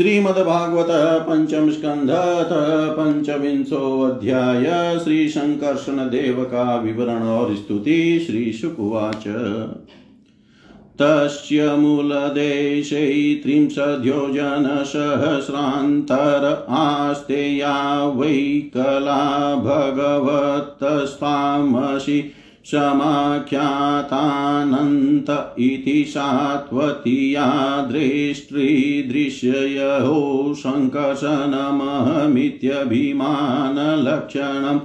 श्रीमद्भागवत पंचम स्कंध अथ पंचविंशो अध्याय श्री संकर्षण देव का विवरण और स्तुति। श्री शुकुवाच तस्य मूलदेशे त्रिंशद्योजन सहस्रांतर आस्तेया वै कला भगवतस्त्वामसि समाख्यातानन्त इति सात्वतीया दृष्टि दृश्ययो संकर्षणमहमित्यभिमानलक्षणं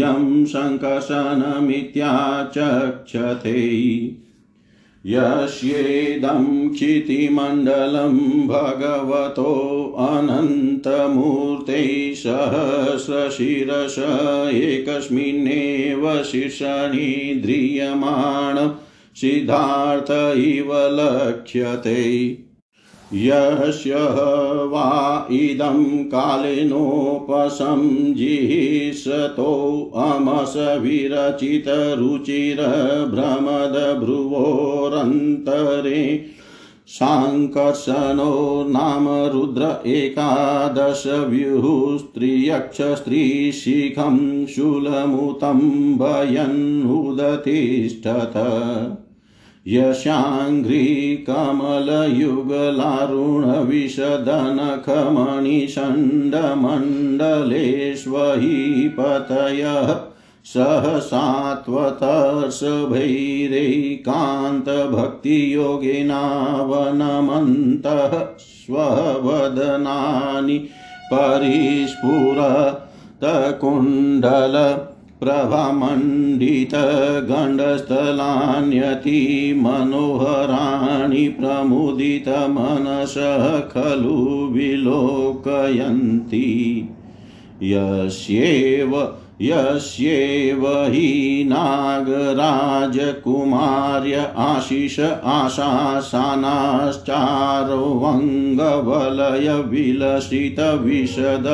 यं संकर्षणमित्याचक्षते। यस्येदं क्षितिमण्डलं भगवतो अनन्तमूर्तेः सहस्रशिरस एकस्मिन्नेव शीर्षणि ध्रियमाणं सिद्धार्थ इव लक्ष्यते। यस्य वा इदं कालेनोपसंजिहिषतो अमस विरचित रुचिर भ्रमद भ्रुवोरन्तरे सांकर्षणो नाम रुद्र एकादश व्यूस्त्रियक्ष स्त्रीशिखं शूलमुतं भयन्नुदतिष्ठत। यशाङ्घ्रिकमलयुगलारुणविशदनखमणिषण्डमण्डलेष्वहि पतयः सहसात्वतर्षभैरैकान्तभक्तियोगिनावनमन्तः स्ववदनानि परिस्फुरतकुण्डल प्रभामण्डित गण्डस्थलान्यति मनोहराणि प्रमुदित मनसः खलु विलोकयन्ति। यस्येव हि नागराजकुमार्य आशिष आशासानाश्चार्वङ्गवलय विलसित विशद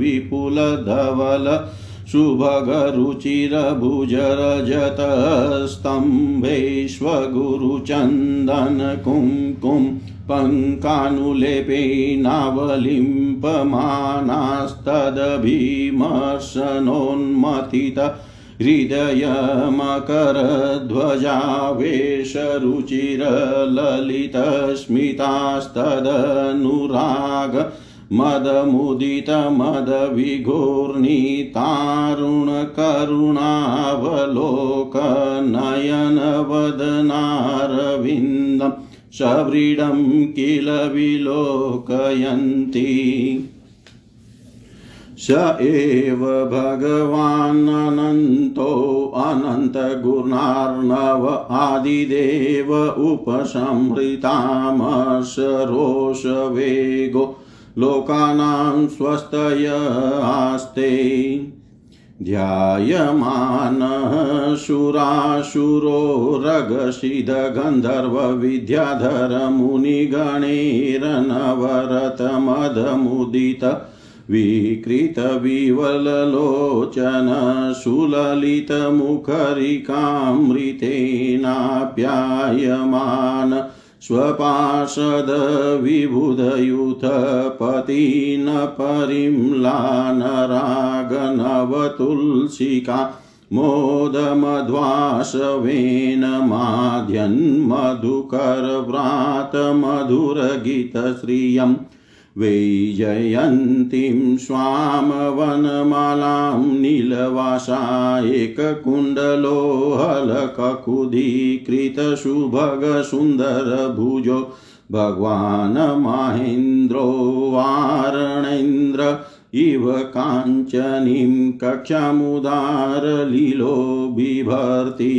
विपुल धवल शुभगरुचिरभुजरजतस्तम्भेश्वगुरुचन्दनकुङ्कुम पङ्कानुलेपे नावलिम्पमानास्तदभिमर्शनोन्मथित हृदयमकरध्वजावेशरुचिरललितस्मितास्तदनुराग मदमुदितमदविघूर्णितारुणकरुणावलोकनयनवदनारविन्दं सव्रीडं किल विलोकयन्ति। स एव भगवान् अनन्तो अनन्तगुणार्णव आदिदेव उपसंहृतामर्षरोषवेगो लोकानां स्वस्तय आस्ते। ध्यायमानः शुराशुरो रगसिद गन्धर्व विद्याधर मुनिगणैरनवरत मदमुदित विकृत विवललोचन सुललित मुखरिकामृतेनाप्यायमान स्वपार्षद विबुधयुथ पतिन परिम्लानरागनवतुलसिका मोदमध्वासवेन माध्यन्मधुकरव्रातमधुरगीतश्रियं वैजयन्तीं स्वामवनमालां नीलवासायककुण्डलोहलककुदीकृतसुभगसुन्दरभुजो भगवान् महेन्द्रो वारणेन्द्र इव काञ्चनीं कक्षामुदारलीलो बिभर्ति।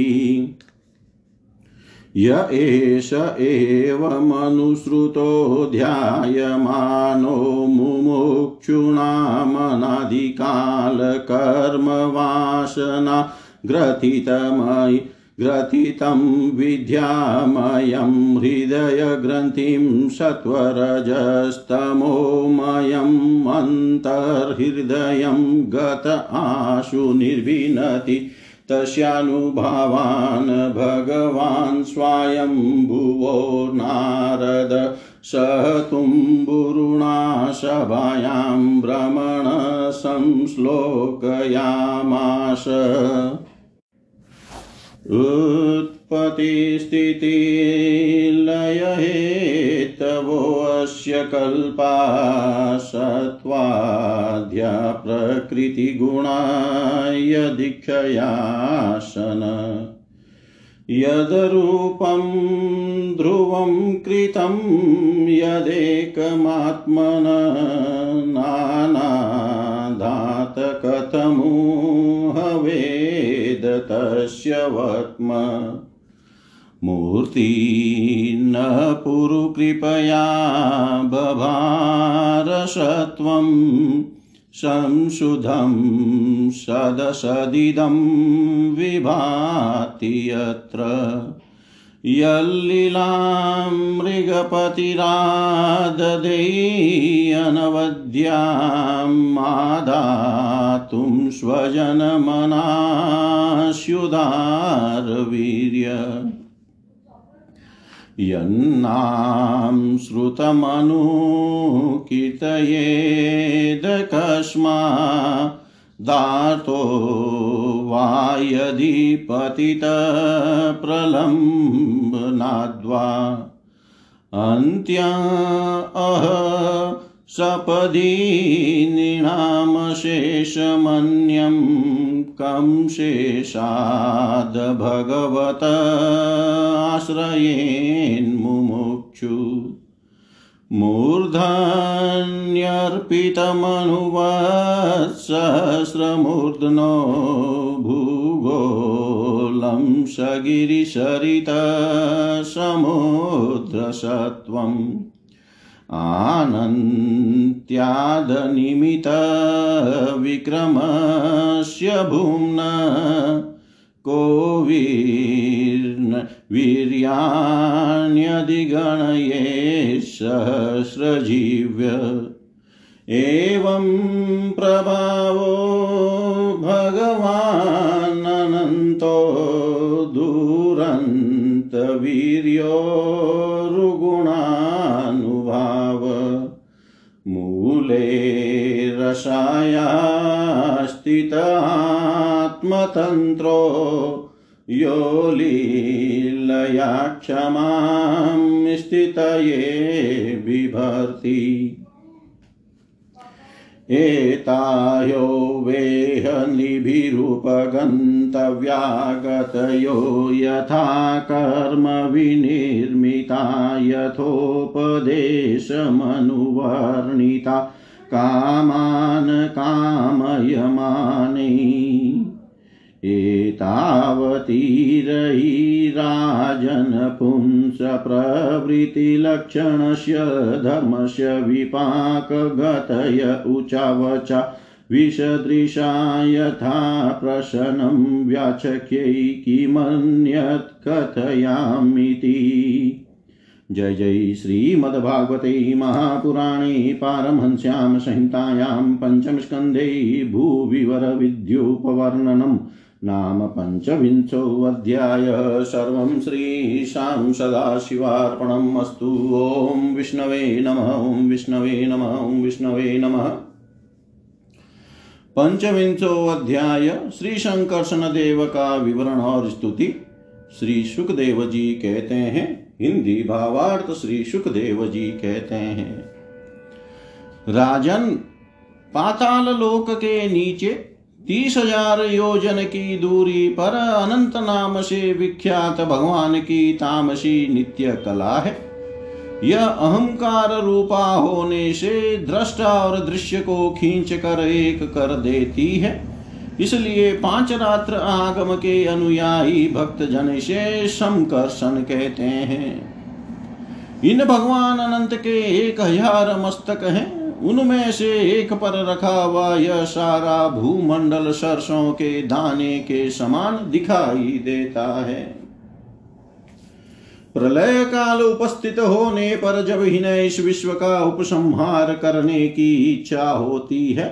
य एष एवमनुसृतो ध्यायमानो मुमुक्षूणामनादिकालकर्मवासना ग्रथितं विद्यामयं हृदयग्रन्थिं सत्वरजस्तमोमयम् अन्तर्हृदयं गत आशु निर्विनति। तस्यानुभावान् भगवान् स्वयं भुवो नारद सहतुं बुरुणा सभायां ब्राह्मण संश्लोकयामास। उत्पत्ति स्थिति लय हेतवो अस्य कल्पा सत्वाद्या प्रकृति गुणा यदीक्षयासन। यदरूपं ध्रुवं कृतं यदेकमात्मन नानादात कथमु हवेद तस्य वत्म। मूर्ति न पुरु कृपया बभारसत्वं संशुद्धं सदसदिदं विभाति यत्र। यल्लीलां मृगपतिराददे अनवद्यां मादातुं स्वजनमनास्युदारवीर्य। यन्नाम श्रुतमनु कीर्तयेद कस्मा दातो वा यदि पतित प्रलम्बनाद्वा। अन्त्यः सपदि निणाम शेषमन्यं कं शेषाद भगवत आश्रयेन् मुमुक्षु। मूर्धन्यर्पितमनुवत् सहस्रमूर्धनो भूगोलं सगिरिसरित समुद्रसत्वम्। आनन्त्यादनिमित विक्रमस्य भुम्ना को वीर्ण वीर्याण्यधिगणये सहस्रजीव्य। एवं प्रभावो भगवान् अनन्तो दुरन्त वीर्यो रुगुणानुभाव। मूले रसायास्थितात्मतन्त्रो यो लीलया क्षमां स्थितये बिभर्ति। एतायो वेह निभिरुपगन्तव्यागतयो यथा कर्म विनिर्मिता यथोपदेशमनुवर्णिता कामान कामयमाने। एतावती रयि राजन पुंस प्रवृत्तिलक्षणस्य धर्मस्य विपाकगतय उचावचा विषदृशा यथा प्रशनं व्याचक्यै किमन्यत् कथयामीति। जय जय श्रीमद्भागवते महापुराणे पारमहंस्यां संहितायां पंचम स्कंधे भूविवर विद्योपवर्णनम् नाम पंचविंशोऽध्याय। सर्वं श्रीशां सदाशिवार्पणम् अस्तु। ओम विष्णवे नमः। ओम विष्णवे नमः। ओम विष्णवे नमः। पंचविंशोऽध्याय श्री शंकर्षण देव का विवरण और स्तुति। श्री सुखदेव जी कहते हैं, हिंदी भावार्थ श्री सुखदेव जी कहते हैं, राजन पाताल लोक के नीचे 30,000 योजन की दूरी पर अनंत नाम से विख्यात भगवान की तामसी नित्य कला है। यह अहंकार रूपा होने से दृष्टा और दृश्य को खींच कर एक कर देती है। इसलिए 5 रात्र आगम के अनुयायी भक्त जन इसे समकर्षण कहते हैं। इन भगवान अनंत के 1,000 मस्तक हैं। उनमें से एक पर रखा हुआ यह सारा भूमंडल सरसों के दाने के समान दिखाई देता है। प्रलय काल उपस्थित होने पर जब इन्हें इस विश्व का उपसंहार करने की इच्छा होती है,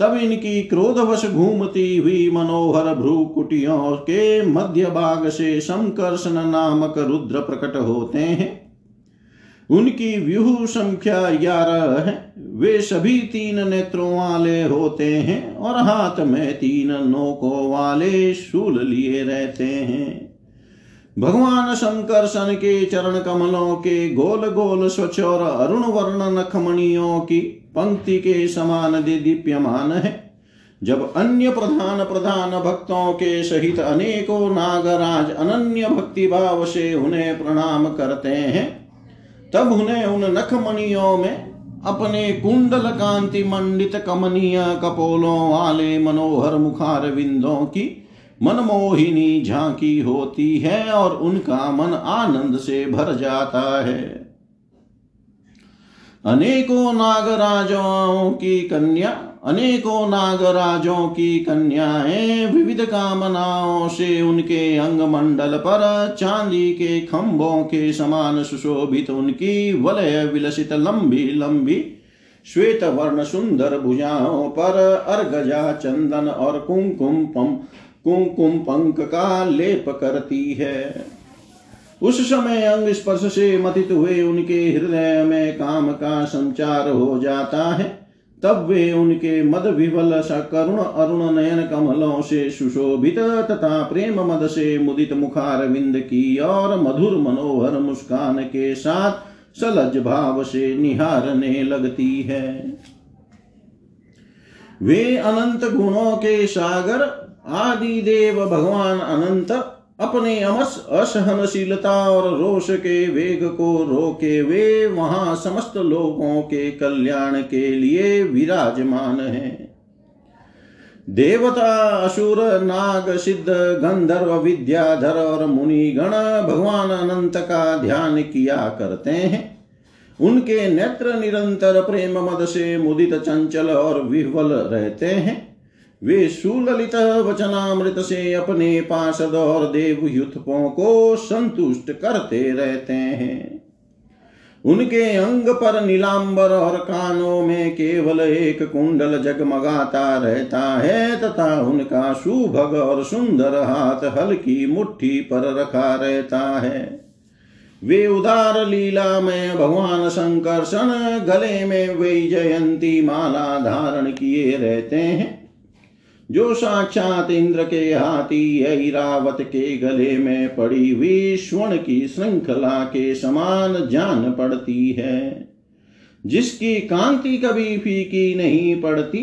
तब इनकी क्रोधवश घूमती हुई मनोहर भ्रूकुटियों के मध्य भाग से समकर्षण नामक रुद्र प्रकट होते हैं। उनकी व्यूह संख्या 11 है। वे सभी 3 नेत्रों वाले होते हैं और हाथ में 3 नोकों वाले शूल लिए रहते हैं। भगवान शंकरसन के चरण कमलों के गोल गोल स्वच्छ और अरुण वर्ण नखमणियों की पंक्ति के समान दीप्यमान है। जब अन्य प्रधान प्रधान भक्तों के सहित अनेकों नागराज अनन्य भक्ति भाव से उन्हें प्रणाम करते हैं, तब उन्हें उन नखमणियों में अपने कुंडल कांति मंडित कमनीय कपोलों वाले मनोहर मुखार विंदों की मनमोहिनी झांकी होती है और उनका मन आनंद से भर जाता है। अनेकों नागराजों की कन्याएं विविध कामनाओं से उनके अंग मंडल पर चांदी के खंभों के समान सुशोभित उनकी वलय विलसित लंबी लंबी श्वेत वर्ण सुंदर भुजाओं पर अर्गजा चंदन और कुंकुम पंख का लेप करती है। उस समय अंग स्पर्श से मथित हुए उनके हृदय में काम का संचार हो जाता है। तब वे उनके मद विवल सकरुण अरुण नयन कमलों से सुशोभित तथा प्रेम मद से मुदित मुखार विंद की और मधुर मनोहर मुस्कान के साथ सलज भाव से निहारने लगती है। वे अनंत गुणों के सागर आदि देव भगवान अनंत अपने असहनशीलता और रोष के वेग को रोके वे वहां समस्त लोगों के कल्याण के लिए विराजमान हैं। देवता असुर नाग सिद्ध गंधर्व विद्याधर और मुनिगण भगवान अनंत का ध्यान किया करते हैं। उनके नेत्र निरंतर प्रेम मद से मुदित चंचल और विह्वल रहते हैं। वे सुललित वचनामृत से अपने पार्षद और देवयुतपों को संतुष्ट करते रहते हैं। उनके अंग पर नीलांबर और कानों में केवल एक कुंडल जगमगाता रहता है तथा उनका सुभग और सुंदर हाथ हल्की मुट्ठी पर रखा रहता है। वे उदार लीला में भगवान शंकरसन गले में वैजयंती माला धारण किए रहते हैं, जो साक्षात इंद्र के हाथी ऐरावत के गले में पड़ी हुई स्वर्ण की श्रृंखला के समान जान पड़ती है, जिसकी कांति कभी फीकी नहीं पड़ती।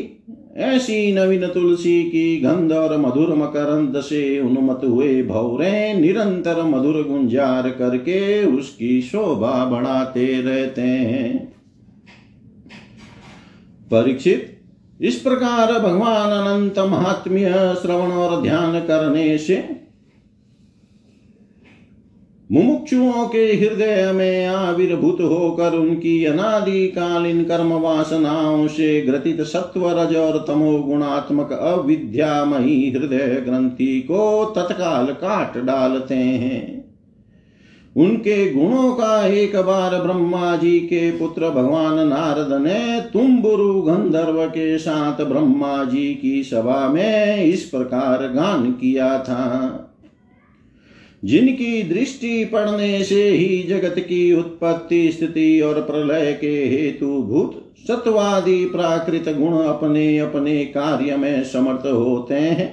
ऐसी नवीन तुलसी की गंध और मधुर मकरंद से उन्मत हुए भौरे निरंतर मधुर गुंजार करके उसकी शोभा बढ़ाते रहते हैं। परीक्षित, इस प्रकार भगवान अनंत महात्म्य श्रवण और ध्यान करने से मुमुक्षुओं के हृदय में आविर्भूत होकर उनकी अनादिकालीन कर्म वासनाओं से ग्रथित सत्व रज और तमोगुणात्मक अविद्यामयी हृदय ग्रंथि को तत्काल काट डालते हैं। उनके गुणों का एक बार ब्रह्मा जी के पुत्र भगवान नारद ने तुम्बुरु गंधर्व के साथ ब्रह्मा जी की सभा में इस प्रकार गान किया था। जिनकी दृष्टि पड़ने से ही जगत की उत्पत्ति स्थिति और प्रलय के हेतुभूत सत्वादि प्राकृत गुण अपने अपने कार्य में समर्थ होते हैं,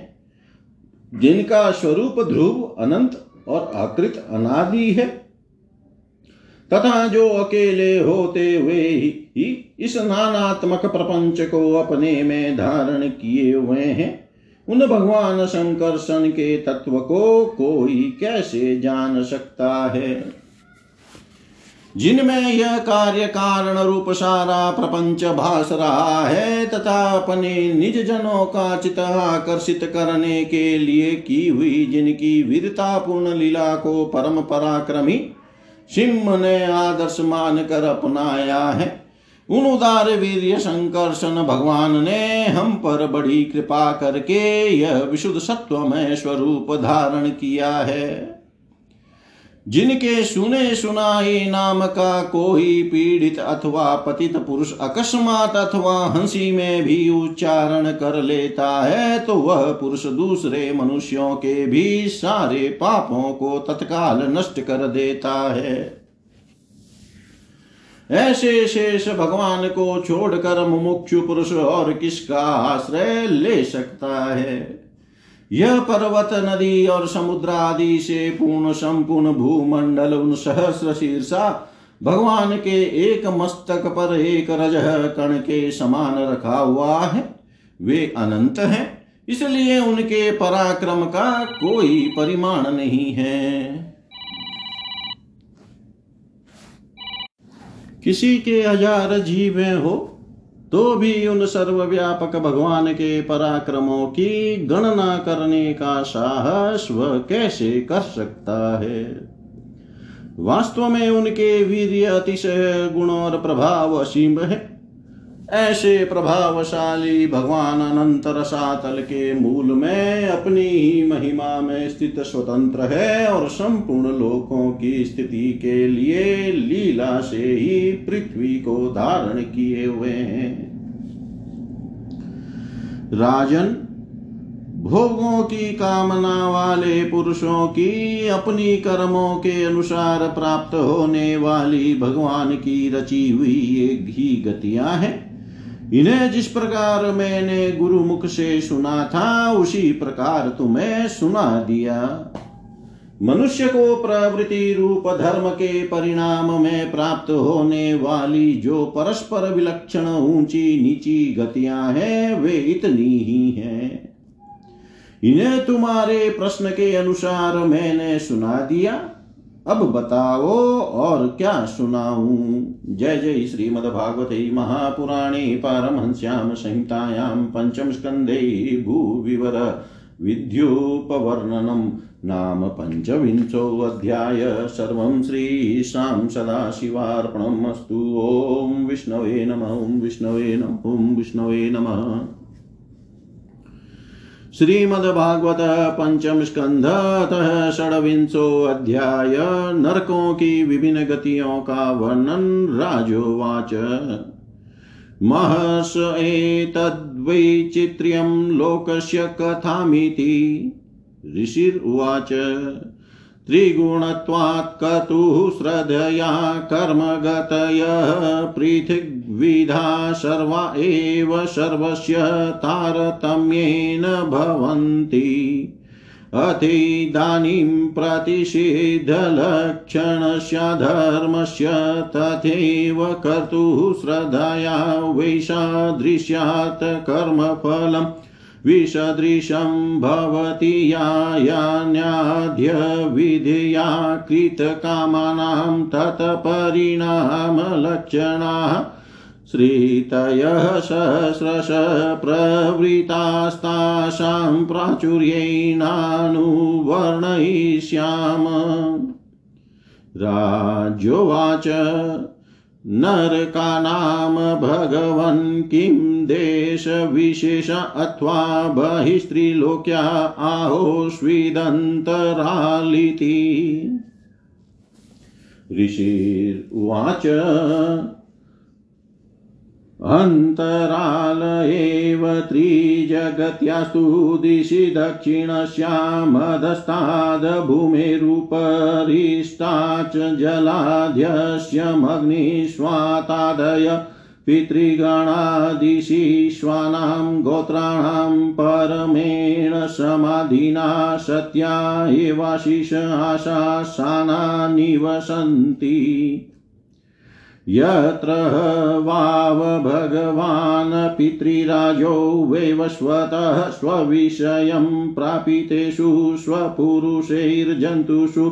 जिनका स्वरूप ध्रुव अनंत और आकृत अनादि है तथा जो अकेले होते हुए ही इस नानात्मक प्रपंच को अपने में धारण किए हुए हैं, उन भगवान शंकरसन के तत्व को कोई कैसे जान सकता है। जिनमें यह कार्य कारण रूप सारा प्रपंच भास रहा है तथा अपने निज जनों का चित्त आकर्षित करने के लिए की हुई जिनकी वीरता पूर्ण लीला को परम पराक्रमी सिंह ने आदर्श मानकर अपनाया है, उन उदार वीर्य शंकरसन भगवान ने हम पर बड़ी कृपा करके यह विशुद्ध सत्वमय स्वरूप धारण किया है। जिनके सुने सुनाए नाम का कोई पीड़ित अथवा पतित पुरुष अकस्मात अथवा हंसी में भी उच्चारण कर लेता है, तो वह पुरुष दूसरे मनुष्यों के भी सारे पापों को तत्काल नष्ट कर देता है। ऐसे शेष भगवान को छोड़कर मुमुक्षु पुरुष और किसका आश्रय ले सकता है। यह पर्वत नदी और समुद्र आदि से पूर्ण संपूर्ण भूमंडल उन सहस्र शीर्षा भगवान के एक मस्तक पर एक रजह कण के समान रखा हुआ है। वे अनंत हैं, इसलिए उनके पराक्रम का कोई परिमाण नहीं है। किसी के 1000 जीवें हो तो भी उन सर्वव्यापक भगवान के पराक्रमों की गणना करने का साहस वह कैसे कर सकता है। वास्तव में उनके वीर्य अतिशय गुण और प्रभाव असीम है। ऐसे प्रभावशाली भगवान अनंत रसातल के मूल में अपनी ही महिमा में स्थित स्वतंत्र है और संपूर्ण लोकों की स्थिति के लिए लीला से ही पृथ्वी को धारण किए हुए हैं। राजन, भोगों की कामना वाले पुरुषों की अपनी कर्मों के अनुसार प्राप्त होने वाली भगवान की रची हुई एक ही गतियां हैं। इन्हें जिस प्रकार मैंने गुरुमुख से सुना था उसी प्रकार तुम्हें सुना दिया। मनुष्य को प्रवृत्ति रूप धर्म के परिणाम में प्राप्त होने वाली जो परस्पर विलक्षण ऊंची नीची गतियां हैं वे इतनी ही हैं। इन्हें तुम्हारे प्रश्न के अनुसार मैंने सुना दिया। अब बताओ और क्या सुनाऊं। जय जय श्रीमद्भागवते महापुराणे पारमहंस्याम संहितायां पंचम स्कंधे भूविवर विद्योपवर्णनम नाम पंचविंशो अध्याय। सर्वं श्रीशां सदाशिवार्पणमस्तु। ओम विष्णवे नमः। ओम विष्णवे नमः। ओम विष्णवे नमः। श्रीमद्भागवत पंचम स्कंध अतः षड्विंशो अध्याय। नरकों की विभिन्न गतियों का वर्णन। राजोवाच महर्ष एतद्वैचित्र्यं लोकस्य कथामिति। ऋषिर्वाच त्रिगुणत्वात् कतुः श्रद्धया कर्मगतया पृथिग्विधा सर्वा एव सर्वस्य तारतम्येन भवन्ति। अतीदानीं प्रतिषिद्धलक्षणस्य धर्मस्य तथैव कर्तुः श्रद्धया वैशादृश्यात् कर्मफलम् विसदृशं भवति या न्याद्य विधिया कृतकामानां तत्परिणामलक्षणाः श्रीतयः सहस्रश प्रवृत्तास्तासां प्राचुर्येणानुवर्णयिष्याम। राजोवाच नरकानाम भगवन् किं देश विशेष अथवा बहिस्त्रिलोक्या आहोस्विदन्तरालिति। ऋषिर्वाच अंतराल एव त्रिजगत्यास्तु दिशि दक्षिणस्यामधस्ताद् भूमेरुपरिष्टाच्च जलाद्यस्यामग्निस्वातादय पितृगणादिशि श्वानां गोत्राणां परमेण समाधिना सत्या एवाशिष आशासाना निवसन्ति। यत्र वाव भगवान् पितृराजो वैवस्वतः स्वविषयं प्रापितेषु स्वपुरुषैर्जन्तुषु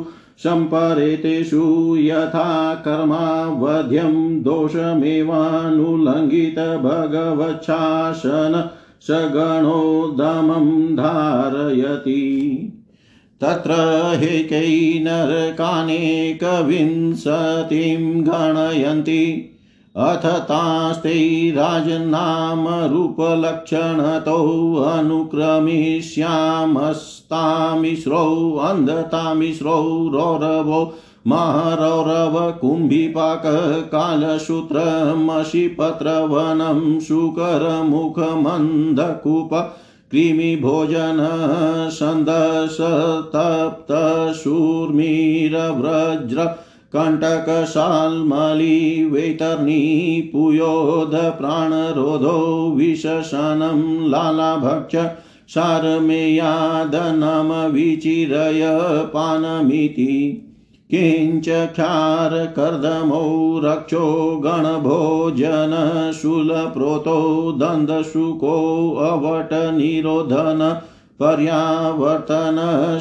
सम्परेतेषु यथा कर्मावध्यं दोषमेवानुलङ्घित भगवच्छासन सगणो दमं धारयति। तत्र हेकै नरकानेकविंशतिं गणयन्ति। अथ तास्ते राजनामरूपलक्षणतो अनुक्रमिष्यामस्तामिश्रौ अन्धतामिश्रौ रौरवो महारौरव कुम्भिपाक कालसूत्रमशिपत्रवनं शुकरमुखमन्दकूप कृमि भोजन संदस तप्त शूर्मीर व्रज्र कंटकशाल्मली वैतरणी पुयोध प्राणरोधो विशसनं लालाभक्ष सारमेयादनम विचिरय पानमिति किंच क्षार कर्दमो रक्षो गणभोजन शूलप्रोतो दंदशुको अवट निरोधन पर्यावर्तन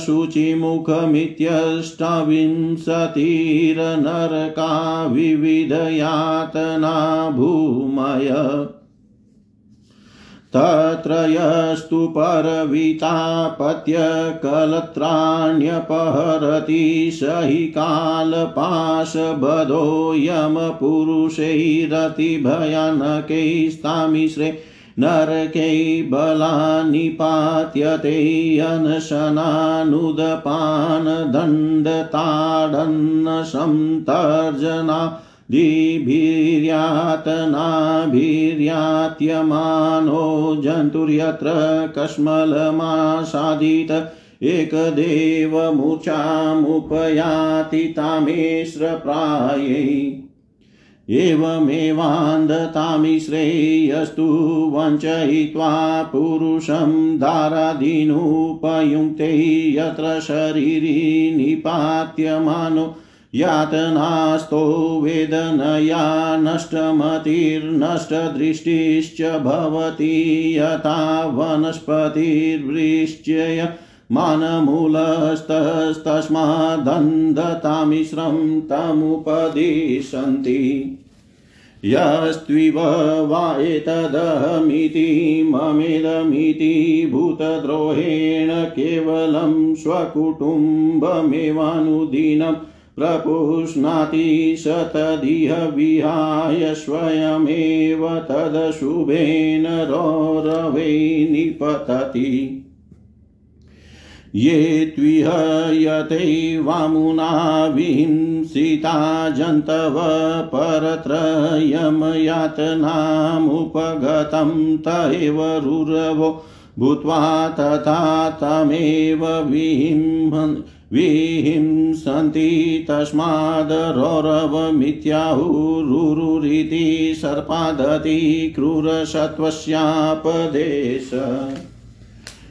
शुचिमुखमित्यष्टाविंशतिर्नरका विविधयातना भूमय तत्र यस्तु परवितापत्य कलत्राण्यपहरति सहि कालपाशबधो यमपुरुषैरतिभयानकैस्तामिश्रे नरकै बलानिपात्यते अनशनानुदपानदण्डताडन्नसंतर्जना धीभीर्यातनाभीर्यात्यमानो जन्तुर्यत्र कस्मलमासादित एकदेवमूर्छामुपयाति तामेश्रप्रायै एवमेवान्धतामिश्रे यस्तु वञ्चयित्वा पुरुषं दारादीनुपयुङ्क्ते यत्र शरीरी निपात्यमानो यातनास्तो वेदनया नष्टमतिर्नष्टदृष्टिश्च भवति यथा वनस्पतिर्वृश्चय मानमूलस्तस्तस्मादन्धतामिश्रं तमुपदिशन्ति यस्त्विव वाएतदहमिति ममेदमिति भूतद्रोहेण केवलं स्वकुटुम्बमेवानुदीनं प्रपुष्णाति सतदिह विहाय स्वयमेव तदशुभेन रौरवे निपतति ये त्विह यते वामुना विहिंसिता जन्तव परत्रयं यातनामुपगतं तैव रुरवो भूत्वा तथा तमेव विहिंसन्ति तस्माद् रौरवमित्याहुरुरिति सर्पादति क्रूरसत्त्वस्यापदेश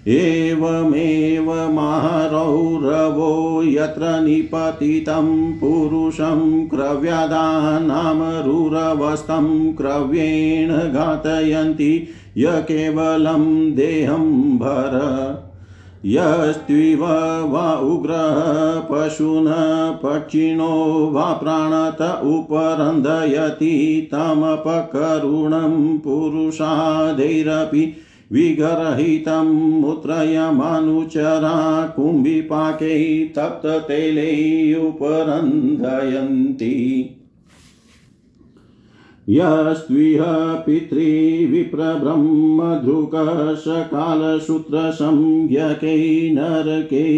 एवमेव महारौरवो यत्र निपतितं पुरुषं क्रव्यादानामरुरवस्तं क्रव्येण घातयन्ति य केवलं देहं भर यस्त्विव वा उग्रः पशुन पक्षिणो वा प्राणत उपरन्दयति तमपकरुणं पुरुषादैरपि विगरहितं मूत्रयमानुचरा कुम्भिपाके तप्ततैले उपरन्दयन्ति यस्त्विह पितृविप्रब्रह्मधृकसकालसूत्रसंज्ञकै नरकै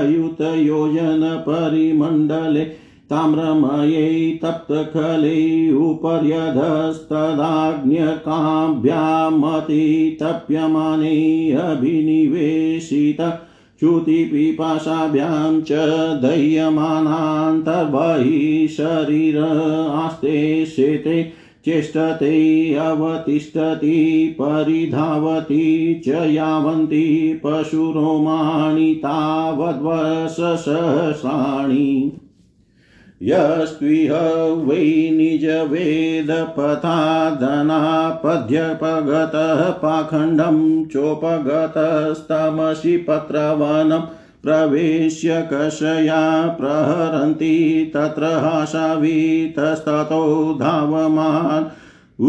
अयुतयोजनपरिमण्डले ताम्रमये तप्तखले उपर्यधस्तदाग्न्यकाभ्यामति तप्यमाने अभिनिवेशित च्युतिपिपाशाभ्यां च दह्यमानान्तर्बहिः शरीर आस्ते शेते चेष्टते अवतिष्ठति परिधावति च यावन्ति पशुरोमाणि तावद्वशसहस्राणि यस्त्विह वै निजवेदपथादनापद्यपगतः पाखण्डं चोपगतस्तमसि पत्रवनं प्रवेश्य कषया प्रहरन्ति तत्र हासावितस्ततो धावमान्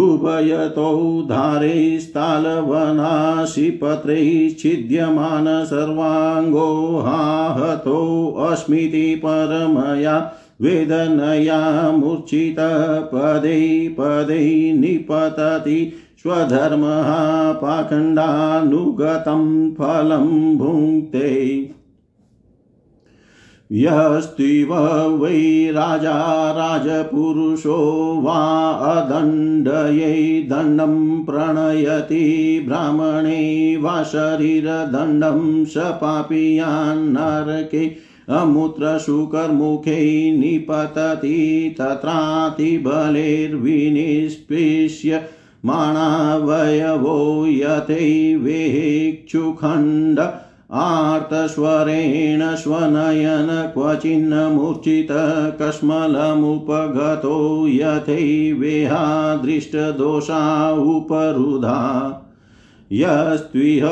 उभयतो धारैस्तालवनाशिपत्रैश्छिद्यमान सर्वाङ्गो आहतो अस्मिति परमया वेदनया मूर्छित पदे पदे निपतति स्वधर्मः पाखण्डानुगतं फलं भुङ्क्ते यस्त्विव वै राजा राजपुरुषो वा अदण्डयै दण्डं प्रणयति ब्राह्मणे वा शरीरदण्डं स पापीयान् नरके अमूत्र शुकर मुखे निपतति तत्राति बलिर्विनिष्पिष्य माणावयवो यथैवेक्षुखण्ड आर्तस्वरेण स्वनयन क्वचिन्मूर्छित कस्मलमुपगतो यथैवेहा दृष्टदोषा उपरुधा यस्त्विह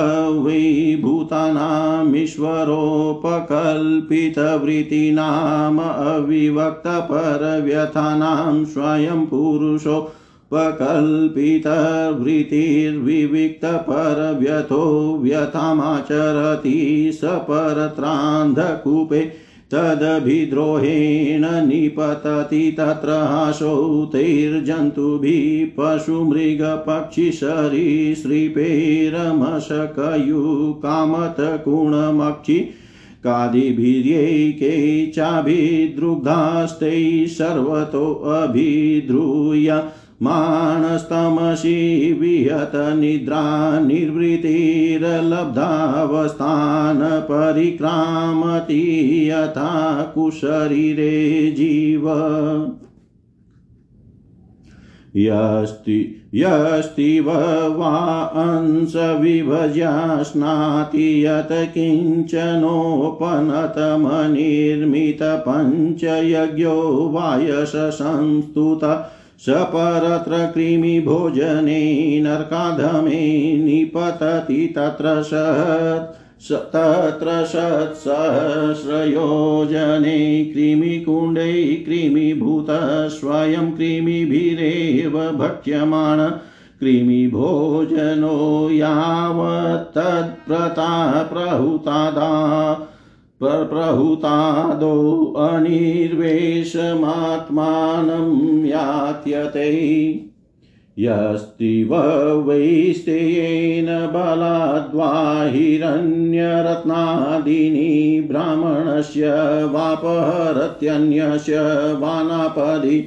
वै भूतानामीश्वरोपकल्पितवृत्तीनाम् अविवक्तपरव्यथानां स्वयं पुरुषो पकल्पितवृत्तिर्विविक्तपरव्यथो व्यथामाचरति स परत्रान्धकूपे तदभिद्रोहेण निपतति तत्र हासौतैर्जन्तुभिः पशुमृगपक्षिशरीसृपेरमशकयुकामतकुणमक्षि कादिभिर्यैके चाभिद्रुग्धास्ते सर्वतोऽभिद्रुय मानस्तमसि विहत निद्रा निर्वृतिरलब्धावस्थान् परिक्रामति यथा कुशरीरे जीव यस्तीव वा अंश विभज्य स्नाति यत किंचनोपनतमनिर्मित पंचयज्ञो वायस संस्तुत सपरत्र कृमि भोजने नरकाधमे निपतति तत्र सहस्रयोजने कृमिकुण्डे कृमिभूत स्वयं कृमिभिरेव भक्ष्यमाण कृमिभोजनो यावत् तत्प्रताप्रहुतादा प्रहुतादो अनिर्वेशमात्मानं यात्यते यस्तिव वैस्तेयेन बलाद्वा हिरण्यरत्नादीनि ब्राह्मणस्य वापहरत्यन्यस्य वानपदि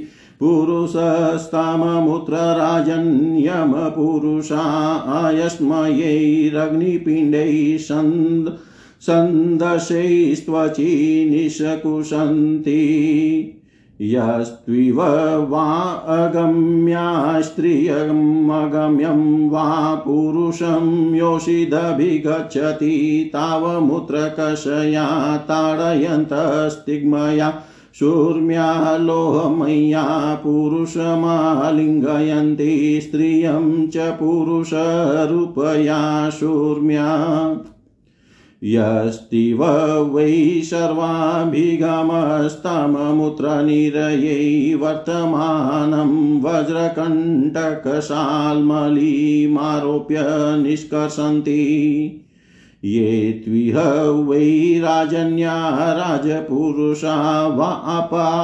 पुरुषस्तममुत्रराजन्यम पुरुषा आयस्मयैरग्निपिण्डैः संदशैस्त्वचि निशकुशन्ति यस्त्विव वा अगम्या स्त्रियमगम्यं वा पुरुषं योषिदभिगच्छति तावमुत्रकषया ताडयन्तस्तिग्मया शूर्म्या लोहमया पुरुषमालिङ्गयन्ति स्त्रियं च पुरुषरूपया शूर्म्या यस्तिव वै सर्वाभिगमस्तममुत्रनिरये वर्तमानं वज्रकण्टकशाल्मलीमारोप्य निष्कर्षन्ति ये त्विह वै राजन्या राजपुरुषा वा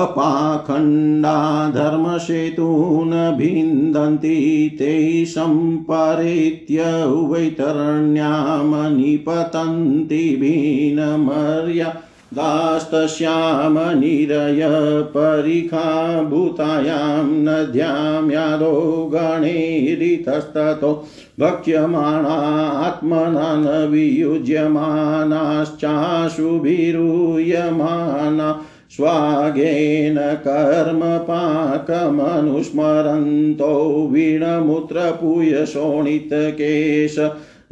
अपाखण्डा धर्मसेतून् भिन्दन्ति ते सम्परेत्य वैतरण्यां निपतन्ति भिन्नमर्यादास्तस्यां निरय परिखाभूतायां नद्यां यादो गणैरितस्ततो भक्ष्यमाणा आत्मनान् वियुज्यमानाश्चाशुभिरूयमाना स्वागेन कर्मपाकमनुस्मरन्तो वीणमुत्रपूयशोणितकेश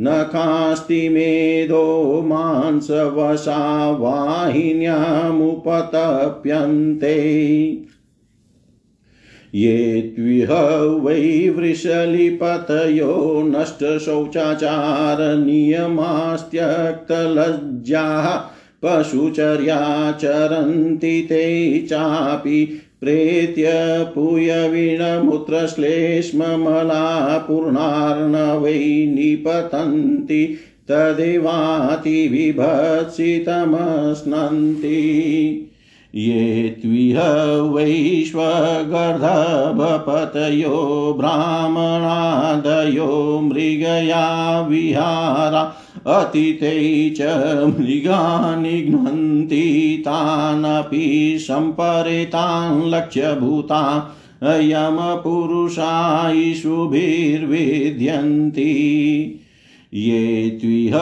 नखास्ति मेदो मांसवशा वाहिन्यामुपतप्यन्ते ये त्विह वै वृषलिपतयो नष्टशौचाचार नियमास्त्यक्तलज्जाः पशुचर्याचरन्ति ते चापि प्रेत्य पूयवीणमूत्रश्लेष्ममलापूर्णार्णवै निपतन्ति तदेवातिविभत्सितमस्नन्ति ये त्विह वैश्वगर्धभपतयो ब्राह्मणादयो मृगया विहारा अतिते च मृगानि घ्नन्ति तानपि सम्परेतान् लक्ष्यभूता यमपुरुषा इषुभिर्विद्यन्ति ये त्विह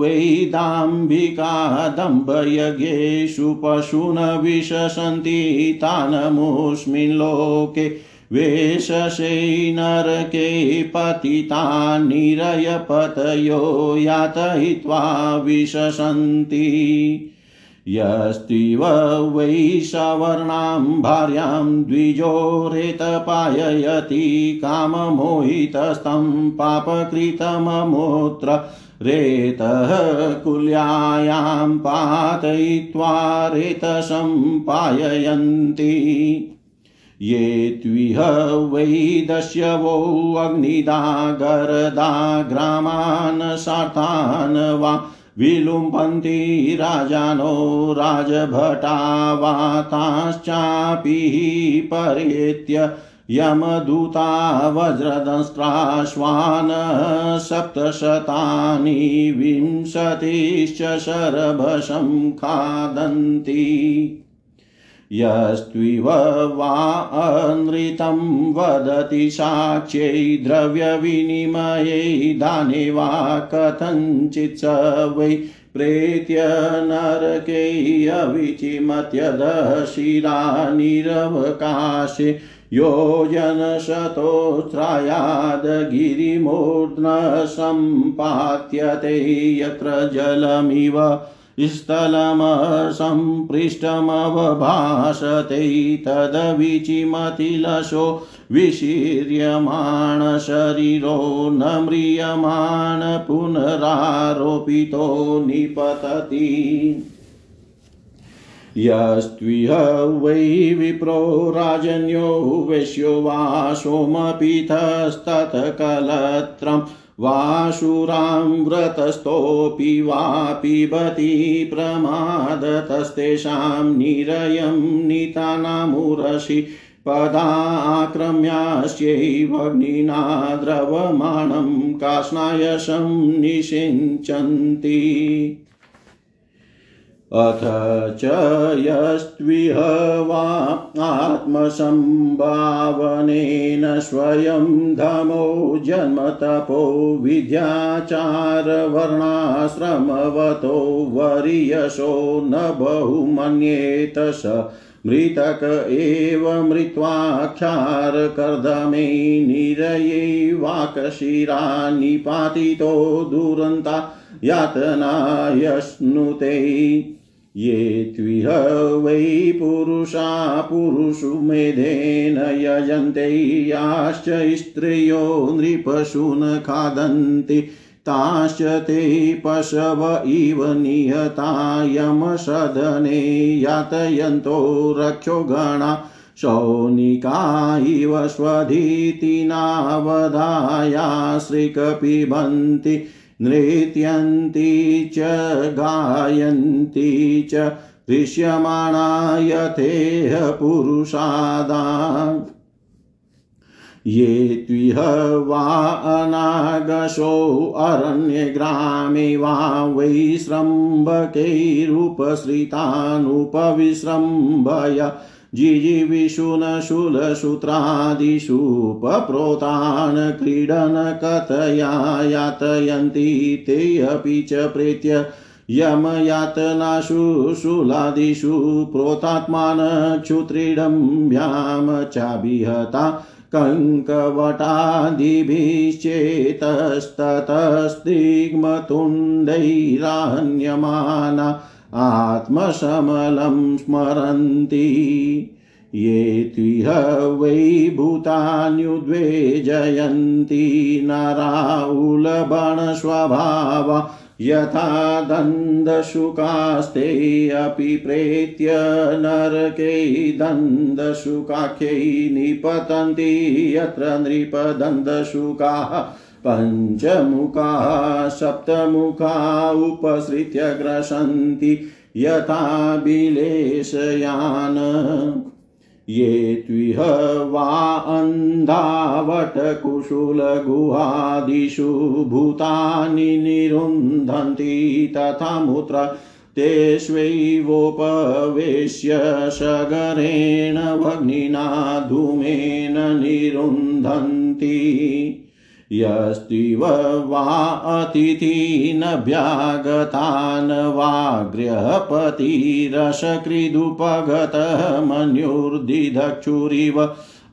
वैदाम्बिका दम्भयज्ञेषु पशून विशसन्ति तानमुस्मिन् लोके वेशसे नरके पतितान् निरयपतयो यातयित्वा विशसन्ति यस्त्विव वै सवर्णां भार्यां द्विजोरेतपाययति काममोहितस्तं पापकृतममूत्र रेतः कुल्यायां पातयित्वा रेतसं पाययन्ति ये त्विह वै दस्यवो अग्निदागरदा ग्रामान् सातान् वा विलुम्पन्ति राजानो राजभटा वाताश्चापि परेत्य यमदूता वज्रदंष्ट्राश्वान् सप्तशतानि विंशतिश्च शरभशं खादन्ति यस्त्विव वा अनृतं वदति साक्ष्यै द्रव्यविनिमये दाने वा कथञ्चित् वै प्रेत्य नरके अविचिमत्य दशिरा निरवकाशे योजनशतोस्रायाद गिरिमूर्ध्न सम्पात्यते यत्र जलमिव स्थलमसंपृष्टमवभासते तदविचिमतिलशो विशीर्यमाण शरीरो न म्रियमाण पुनरारोपितो निपतति यस्त्विह वै विप्रो राजन्यो वैश्यो वा सोमपीतस्तत कलत्रम् वाशुरां व्रतस्थोऽपि वा पिबति प्रमादतस्तेषां निरयं नितानामुरसि पदाक्रम्यास्यैवग्निना द्रवमाणं काष्णायशं निषिञ्चन्ति अथ च यस्त्विह वा आत्मसंभावनेन स्वयं धमो जन्मतपो विद्याचारवर्णाश्रमवतो वरीयशो न बहुमन्येत स मृतक एव मृत्वाक्षारकर्दमे निरये वाकशिरा निपातितो दुरन्ता यातनायश्नुते ये त्विह वै पुरुषा पुरुषु मेधेन यजन्ते याश्च स्त्रियो नृपशून खादन्ति ताश्च ते पशव इव निहता यमसदने यातयन्तो रक्षोगणा शौनिका इव स्वधीतिनावधायाश्रिकपिबन्ति नृत्यन्ति च गायन्ति च दृश्यमाणा यथेह पुरुषादा ये त्विह वा अनागशो अरण्यग्रामे वा वैश्रम्भकैरुपश्रितानुपविश्रम्भय जिजीविशूनशूलसूत्रादिषुपप्रोतान् क्रीडन कथया यातयन्ति ते अपि च प्रेत्य यमयातनाशु शूलादिषु प्रोतात्मान् क्षुत्रीडं व्याम चाभिहता कंकवटादिभिश्चेतस्ततस्तिग्मतुण्डैरान्यमाना आत्मशमलं स्मरन्ति ये त्विह वै भूतान्युद्वे जयन्ति नराउलबणस्वभावा यथा दन्दशुकास्ते अपि प्रेत्य नरके दन्दशुकाख्यै निपतन्ति यत्र नृपदन्दशुकाः पंचमुखा सप्तमुखा उपसृत्य ग्रसन्ति यथा बिलेशयान ये त्विह वा अन्धावटकुशुलगुहादिषु भूतानि निरुन्धन्ति तथा मुत्र तेष्वैवोपवेश्य सगरेण भग्निना धूमेन निरुन्धन्ति यस्तिव वा अतिथिनभ्यागतान् वा गृहपतिरसकृदुपगतः मन्युर्दिदक्षुरिव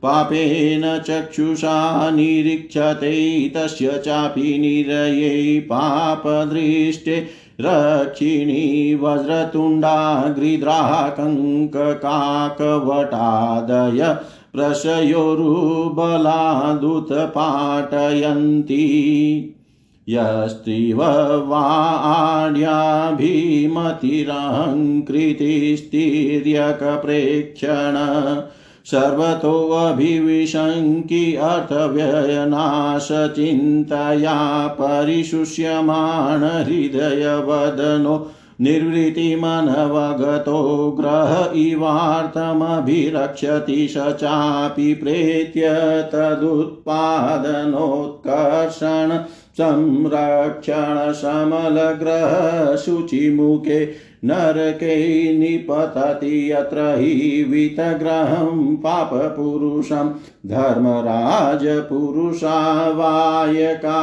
पापेन चक्षुषा निरीक्षते तस्य चापि निरये पापदृष्टे रक्षिणी वज्रतुण्डा गृध्राकङ्ककाकवटादय प्रशयोरुबलादुत्पाटयन्ति यस्त्रिव वाड्याभिमतिरहङ्कृतिस्तिर्यकप्रेक्षण सर्वतोऽभिविशङ्की अर्थव्ययनाशचिन्तया परिशुष्यमाण हृदयवदनो निर्वृतिमनवगतो ग्रह इवार्तमभिरक्षति स चापि प्रेत्य तदुत्पादनोत्कर्षण संरक्षण समलग्रह शुचिमुखे नरके निपतति यत्र हि वितग्रहं पापपुरुषं धर्मराजपुरुषावायका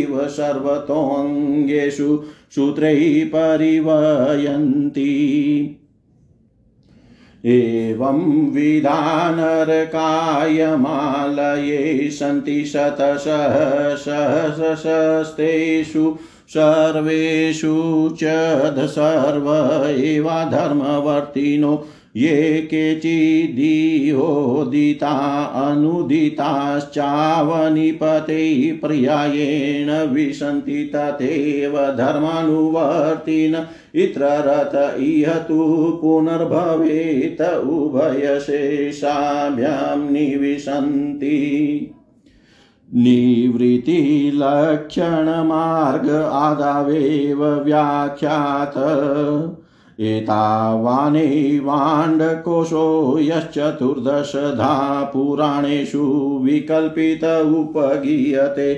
इव सर्वतोऽङ्गेषु सूत्रैः परिवयन्ति एवं विधानरकायमालये सन्ति शतसहस्रशस्तेषु सर्वेषु च सर्व एव धर्मवर्तिनो ये केचिदीहोदिता अनुदिताश्चावनिपते पर्यायेण विशन्ति तथैव धर्मानुवर्तिन इत्र रत इह तु पुनर्भवेत उभयशेषाभ्यां निविशन्ति निवृत्ति लक्षण मार्ग आदावेव व्याख्यात एतावानेवाण्डकोशो यश्चतुर्दशधा पुराणेषु विकल्पित उपगीयते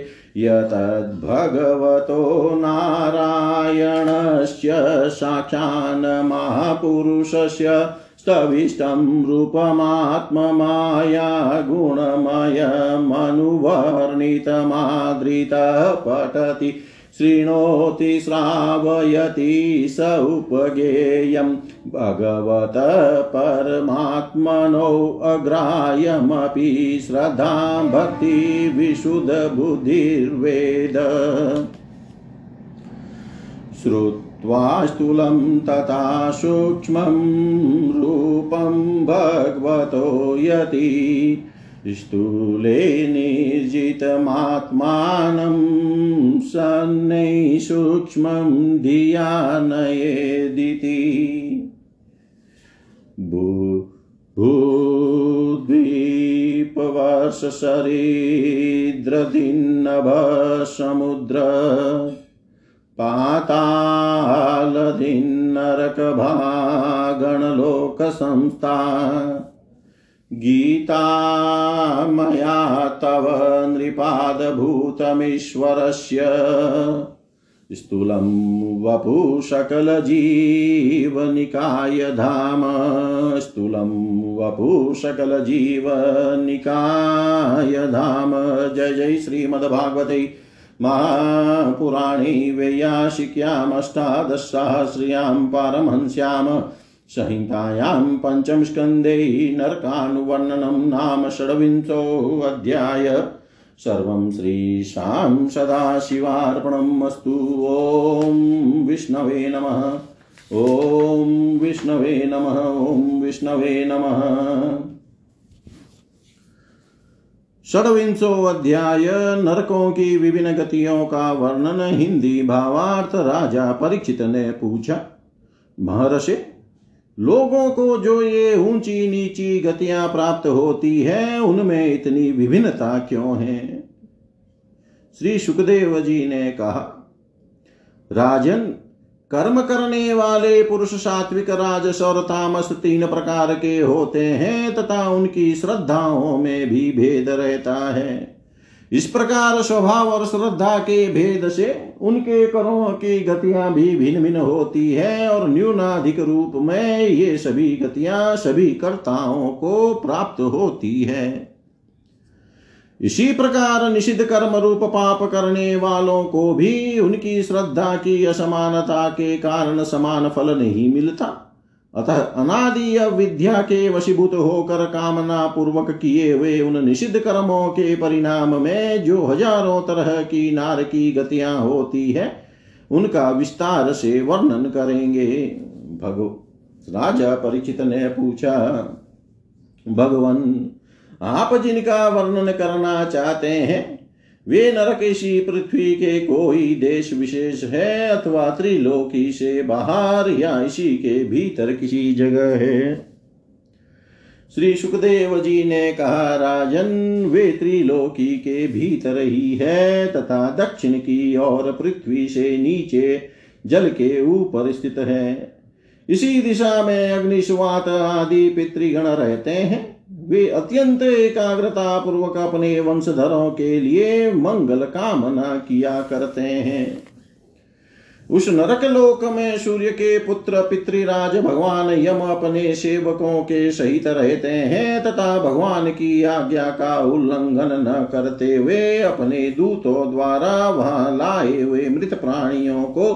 यतद्भगवतो नारायणस्य साक्षान् महापुरुषस्य स्तविष्टं रूपमात्ममाया गुणमयमनुवर्णितमादृतः पठति श्रीणोति श्रावयति स उपगेयं भगवतः परमात्मनो अग्राह्यमपि श्रद्धां भक्ति विशुद्धबुद्धिर्वेद श्रुत्वा स्थूलं तथा सूक्ष्मं रूपं भगवतो यति स्थूले निर्जितमात्मानं सन्नै सूक्ष्मं धिया नयेदिति भूद्वीपवर्षसरीद्रदिन्नभ समुद्र पातालदिन्नरकभागणलोकसंस्था गीता मया तव नृपादभूतमीश्वरस्य स्थूलं वपुः सकलजीवनिकाय धाम स्थूलं वपुः सकलजीवनिकाय धाम जय जय श्रीमद्भागवते महापुराणे वैयासिक्यामष्टादशसहस्र्यां पारमहंस्याम् संहितायां पंचम स्कंधे नरकानुवर्णनं नाम षड्विंशोऽध्याय सर्वं श्रीशां सदाशिवार्पणमस्तु ओम विष्णवे नमः षड्विंशो अध्याय नरकों की विभिन्न गतियों का वर्णन हिंदी भावार्थ राजा परीक्षित ने पूछा महर्षि लोगों को जो ये ऊंची नीची गतियां प्राप्त होती है उनमें इतनी विभिन्नता क्यों है। श्री सुखदेव जी ने कहा राजन कर्म करने वाले पुरुष सात्विक राजस और तामस तीन प्रकार के होते हैं तथा उनकी श्रद्धाओं में भी भेद रहता है। इस प्रकार स्वभाव और श्रद्धा के भेद से उनके कर्मों की गतियां भी भिन्न भिन्न होती है और न्यूनाधिक रूप में ये सभी गतियां सभी कर्ताओं को प्राप्त होती है। इसी प्रकार निषिद्ध कर्म रूप पाप करने वालों को भी उनकी श्रद्धा की असमानता के कारण समान फल नहीं मिलता। अतः अनादि अविद्या के वशीभूत होकर कामना पूर्वक किए हुए उन निषिद्ध कर्मों के परिणाम में जो हजारों तरह की नारकी गतियां होती है उनका विस्तार से वर्णन करेंगे। राजा परीक्षित ने पूछा, भगवान आप जिनका वर्णन करना चाहते हैं वे नरक इसी पृथ्वी के कोई देश विशेष है अथवा त्रिलोकी से बाहर या इसी के भीतर किसी जगह है? श्री सुखदेव जी ने कहा, राजन वे त्रिलोकी के भीतर ही है तथा दक्षिण की ओर पृथ्वी से नीचे जल के ऊपर स्थित है। इसी दिशा में अग्निश्वात आदि पितृगण रहते हैं। वे अत्यंत एकाग्रता पूर्वक अपने वंशधरों के लिए मंगल कामना किया करते हैं। उस नरक लोक में सूर्य के पुत्र पितृराज भगवान यम अपने सेवकों के सहित रहते हैं तथा भगवान की आज्ञा का उल्लंघन न करते हुए अपने दूतों द्वारा वहां लाए हुए मृत प्राणियों को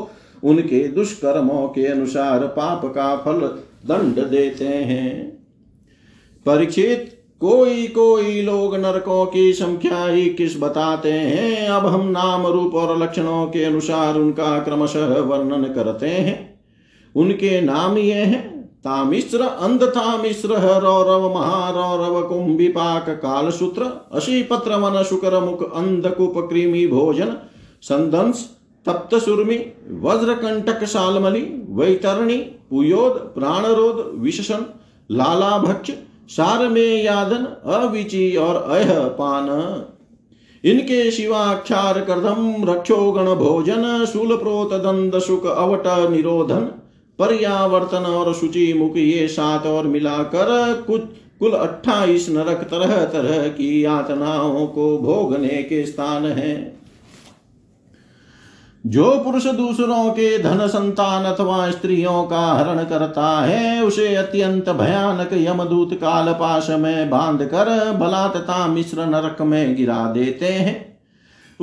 उनके दुष्कर्मों के अनुसार पाप का फल दंड देते हैं। परीक्षित, कोई कोई लोग नरकों की संख्या ही किस बताते हैं। अब हम नाम रूप और लक्षणों के अनुसार उनका क्रमशः वर्णन करते हैं। उनके नाम ये हैं: तामिश्र, अंधतामिश्र, रौरव, महारौरव, कुंभिपाक, कालसूत्र, अशीपत्र, वन, शुक्रमुख, अंधकूप, कृमि भोजन, संदंश, तप्तसुर्मी, वज्रकंटक, शालमली, वैतरणी, पुयोद, प्राणरोध, विशेषण, लालाभक्ष, सारमेयादन, अविचि और अयपान। इनके शिवा क्षार, कर्दम, रक्षोगण, भोजन, शूलप्रोत, दंद, शुक, अवट, निरोधन, पर्यावर्तन और शुचिमुख, ये सात और मिलाकर कुल 28 नरक तरह तरह की यातनाओं को भोगने के स्थान हैं। जो पुरुष दूसरों के धन, संतान अथवा स्त्रियों का हरण करता है उसे अत्यंत भयानक यमदूत कालपाश में बांधकर बला तथा मिश्र नरक में गिरा देते हैं।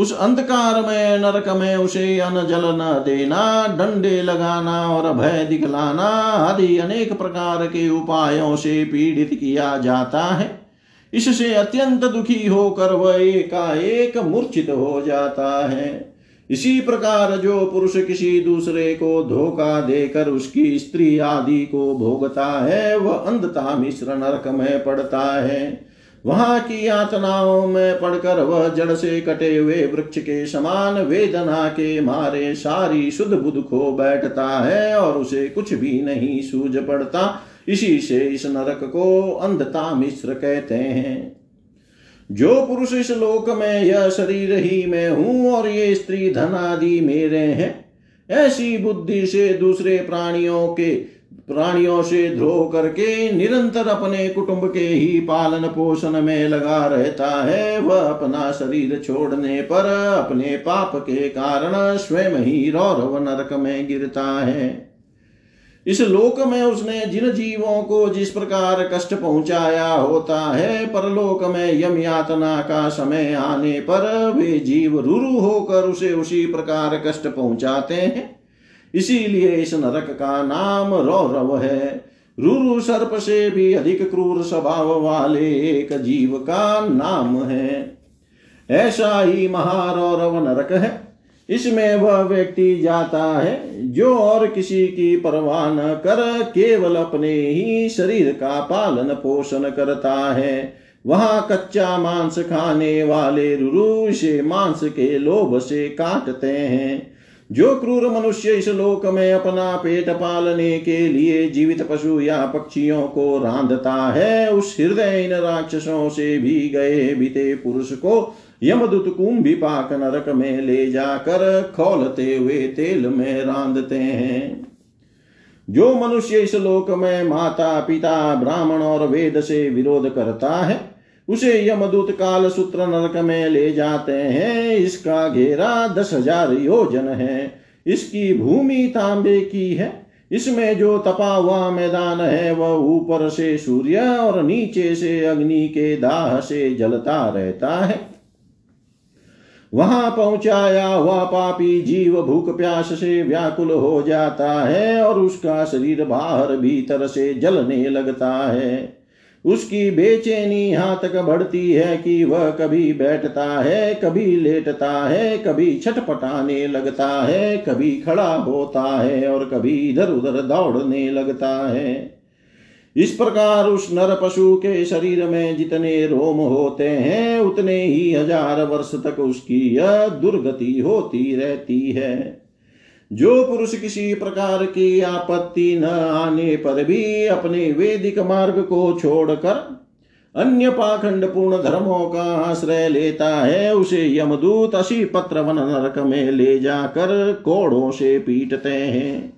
उस अंधकार में नरक में उसे अन्न जल न देना, डंडे लगाना और भय दिखलाना आदि अनेक प्रकार के उपायों से पीड़ित किया जाता है। इससे अत्यंत दुखी होकर वह एकाएक मूर्छित हो जाता है। इसी प्रकार जो पुरुष किसी दूसरे को धोखा देकर उसकी स्त्री आदि को भोगता है वह अंधता मिश्र नरक में पड़ता है। वहां की यातनाओं में पड़कर वह जड़ से कटे हुए वृक्ष के समान वेदना के मारे सारी शुद्ध बुद्ध खो बैठता है और उसे कुछ भी नहीं सूझ पड़ता। इसी से इस नरक को अंधता मिश्र कहते हैं। जो पुरुष इस लोक में यह शरीर ही मैं हूं और ये स्त्री धन आदि मेरे हैं ऐसी बुद्धि से दूसरे प्राणियों से द्रोह करके निरंतर अपने कुटुंब के ही पालन पोषण में लगा रहता है वह अपना शरीर छोड़ने पर अपने पाप के कारण स्वयं ही रौरव नरक में गिरता है। इस लोक में उसने जिन जीवों को जिस प्रकार कष्ट पहुंचाया होता है परलोक में यम यातना का समय आने पर वे जीव रुरु होकर उसे उसी प्रकार कष्ट पहुंचाते हैं। इसीलिए इस नरक का नाम रौरव है। रुरु सर्प से भी अधिक क्रूर स्वभाव वाले एक जीव का नाम है। ऐसा ही महारौरव नरक है। इसमें वह व्यक्ति जाता है जो और किसी की परवाह न कर केवल अपने ही शरीर का पालन पोषण करता है। वहां कच्चा मांस खाने वाले रुरु इसे मांस के लोभ से काटते हैं। जो क्रूर मनुष्य इस लोक में अपना पेट पालने के लिए जीवित पशु या पक्षियों को रांधता है उस हृदय इन राक्षसों से भी गए बीते पुरुष को यमदूत कुंभिपाक नरक में ले जाकर खौलते हुए तेल में रांधते हैं। जो मनुष्य इस लोक में माता पिता, ब्राह्मण और वेद से विरोध करता है उसे यमदूत कालसूत्र नरक में ले जाते हैं। इसका घेरा 10,000 योजन है। इसकी भूमि तांबे की है। इसमें जो तपा हुआ मैदान है वह ऊपर से सूर्य और नीचे से अग्नि के दाह से जलता रहता है। वहां पहुंचाया हुआ पापी जीव भूख प्यास से व्याकुल हो जाता है और उसका शरीर बाहर भीतर से जलने लगता है। उसकी बेचैनी यहाँ तक बढ़ती है कि वह कभी बैठता है, कभी लेटता है, कभी छटपटाने लगता है, कभी खड़ा होता है और कभी इधर उधर दौड़ने लगता है। इस प्रकार उस नर पशु के शरीर में जितने रोम होते हैं उतने ही 1000 वर्ष तक उसकी यह दुर्गति होती रहती है। जो पुरुष किसी प्रकार की आपत्ति न आने पर भी अपने वैदिक मार्ग को छोड़कर अन्य पाखंड पूर्ण धर्मों का आश्रय लेता है उसे यमदूत 80 पत्र वन नरक में ले जाकर कोड़ों से पीटते हैं।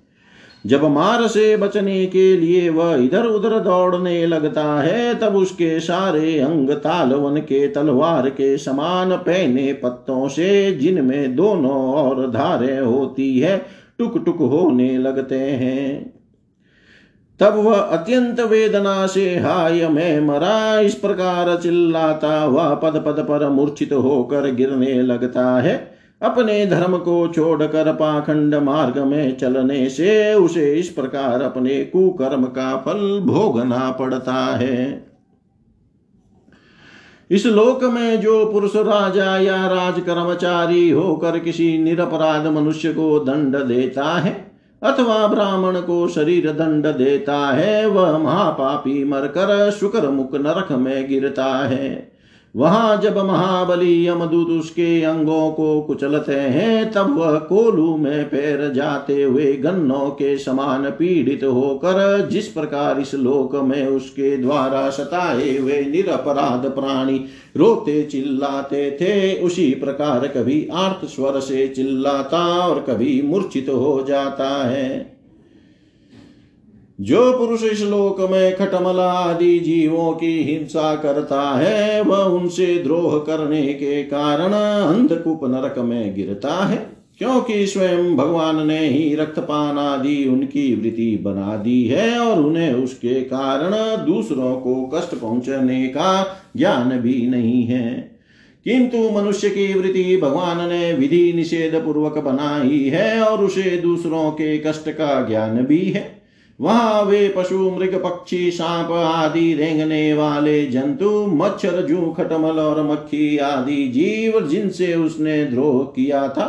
जब मार से बचने के लिए वह इधर उधर दौड़ने लगता है तब उसके सारे अंग तालवन के तलवार के समान पैने पत्तों से, जिनमें दोनों ओर धारें होती है, टुक टुक होने लगते हैं। तब वह अत्यंत वेदना से हाय मैं मरा इस प्रकार चिल्लाता हुआ पद पद पर मूर्छित होकर गिरने लगता है। अपने धर्म को छोड़कर पाखंड मार्ग में चलने से उसे इस प्रकार अपने कुकर्म का फल भोगना पड़ता है। इस लोक में जो पुरुष राजा या राज कर्मचारी होकर किसी निरपराध मनुष्य को दंड देता है अथवा ब्राह्मण को शरीर दंड देता है वह महापापी मरकर शुक्रमुख नरक में गिरता है। वहां जब महाबली यमदूत उसके अंगों को कुचलते हैं तब वह कोलू में पैर जाते हुए गन्नों के समान पीड़ित होकर जिस प्रकार इस लोक में उसके द्वारा सताए हुए निरपराध प्राणी रोते चिल्लाते थे उसी प्रकार कभी आर्त स्वर से चिल्लाता और कभी मूर्छित हो जाता है। जो पुरुष इस लोक में खटमला आदि जीवों की हिंसा करता है वह उनसे द्रोह करने के कारण अंधकूप नरक में गिरता है, क्योंकि स्वयं भगवान ने ही रक्तपान आदि उनकी वृत्ति बना दी है और उन्हें उसके कारण दूसरों को कष्ट पहुंचने का ज्ञान भी नहीं है। किंतु मनुष्य की वृत्ति भगवान ने विधि निषेध पूर्वक बनाई है और उसे दूसरों के कष्ट का ज्ञान भी है। वहां वे पशु मृग पक्षी सांप आदि रेंगने वाले जंतु मच्छर जू खटमल और मक्खी आदि जीव जिनसे उसने द्रोह किया था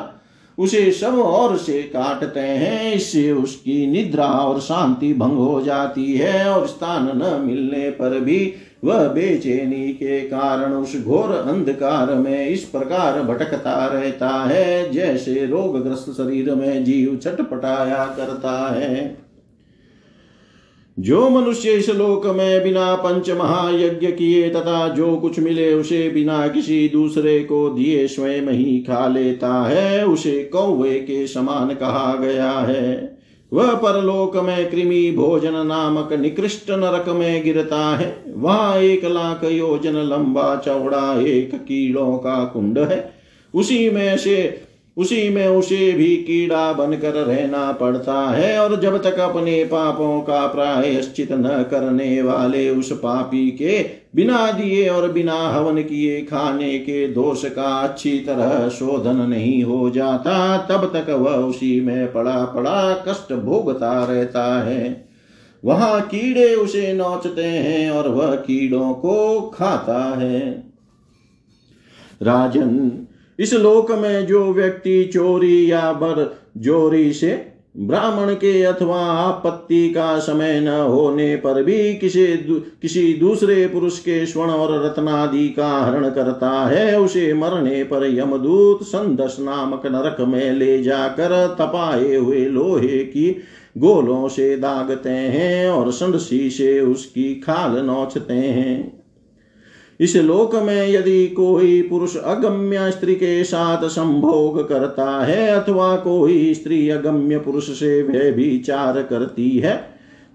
उसे सब ओर से काटते हैं। इससे उसकी निद्रा और शांति भंग हो जाती है और स्थान न मिलने पर भी वह बेचैनी के कारण उस घोर अंधकार में इस प्रकार भटकता रहता है जैसे रोगग्रस्त शरीर में जीव छटपटाया करता है। जो मनुष्य इस लोक में बिना पंच महायज्ञ किए तथा जो कुछ मिले उसे बिना किसी दूसरे को दिए स्वयं ही खा लेता है उसे कौवे के समान कहा गया है। वह परलोक में कृमि भोजन नामक निकृष्ट नरक में गिरता है। वहाँ 1,00,000 योजन लंबा चौड़ा 1 कीड़ों का कुंड है, उसी में उसे भी कीड़ा बनकर रहना पड़ता है और जब तक अपने पापों का प्रायश्चित न करने वाले उस पापी के बिना दिए और बिना हवन किए खाने के दोष का अच्छी तरह शोधन नहीं हो जाता तब तक वह उसी में पड़ा पड़ा कष्ट भोगता रहता है। वहां कीड़े उसे नोचते हैं और वह कीड़ों को खाता है। राजन, इस लोक में जो व्यक्ति चोरी या बरजोरी से ब्राह्मण के अथवा आपत्ति का समय न होने पर भी किसी दूसरे पुरुष के स्वर्ण और रत्नादि का हरण करता है उसे मरने पर यमदूत संदस नामक नरक में ले जाकर तपाए हुए लोहे की गोलों से दागते हैं और संडसी से उसकी खाल नोचते हैं। इस लोक में यदि कोई पुरुष अगम्य स्त्री के साथ संभोग करता है अथवा कोई स्त्री अगम्य पुरुष से व्यभिचार करती है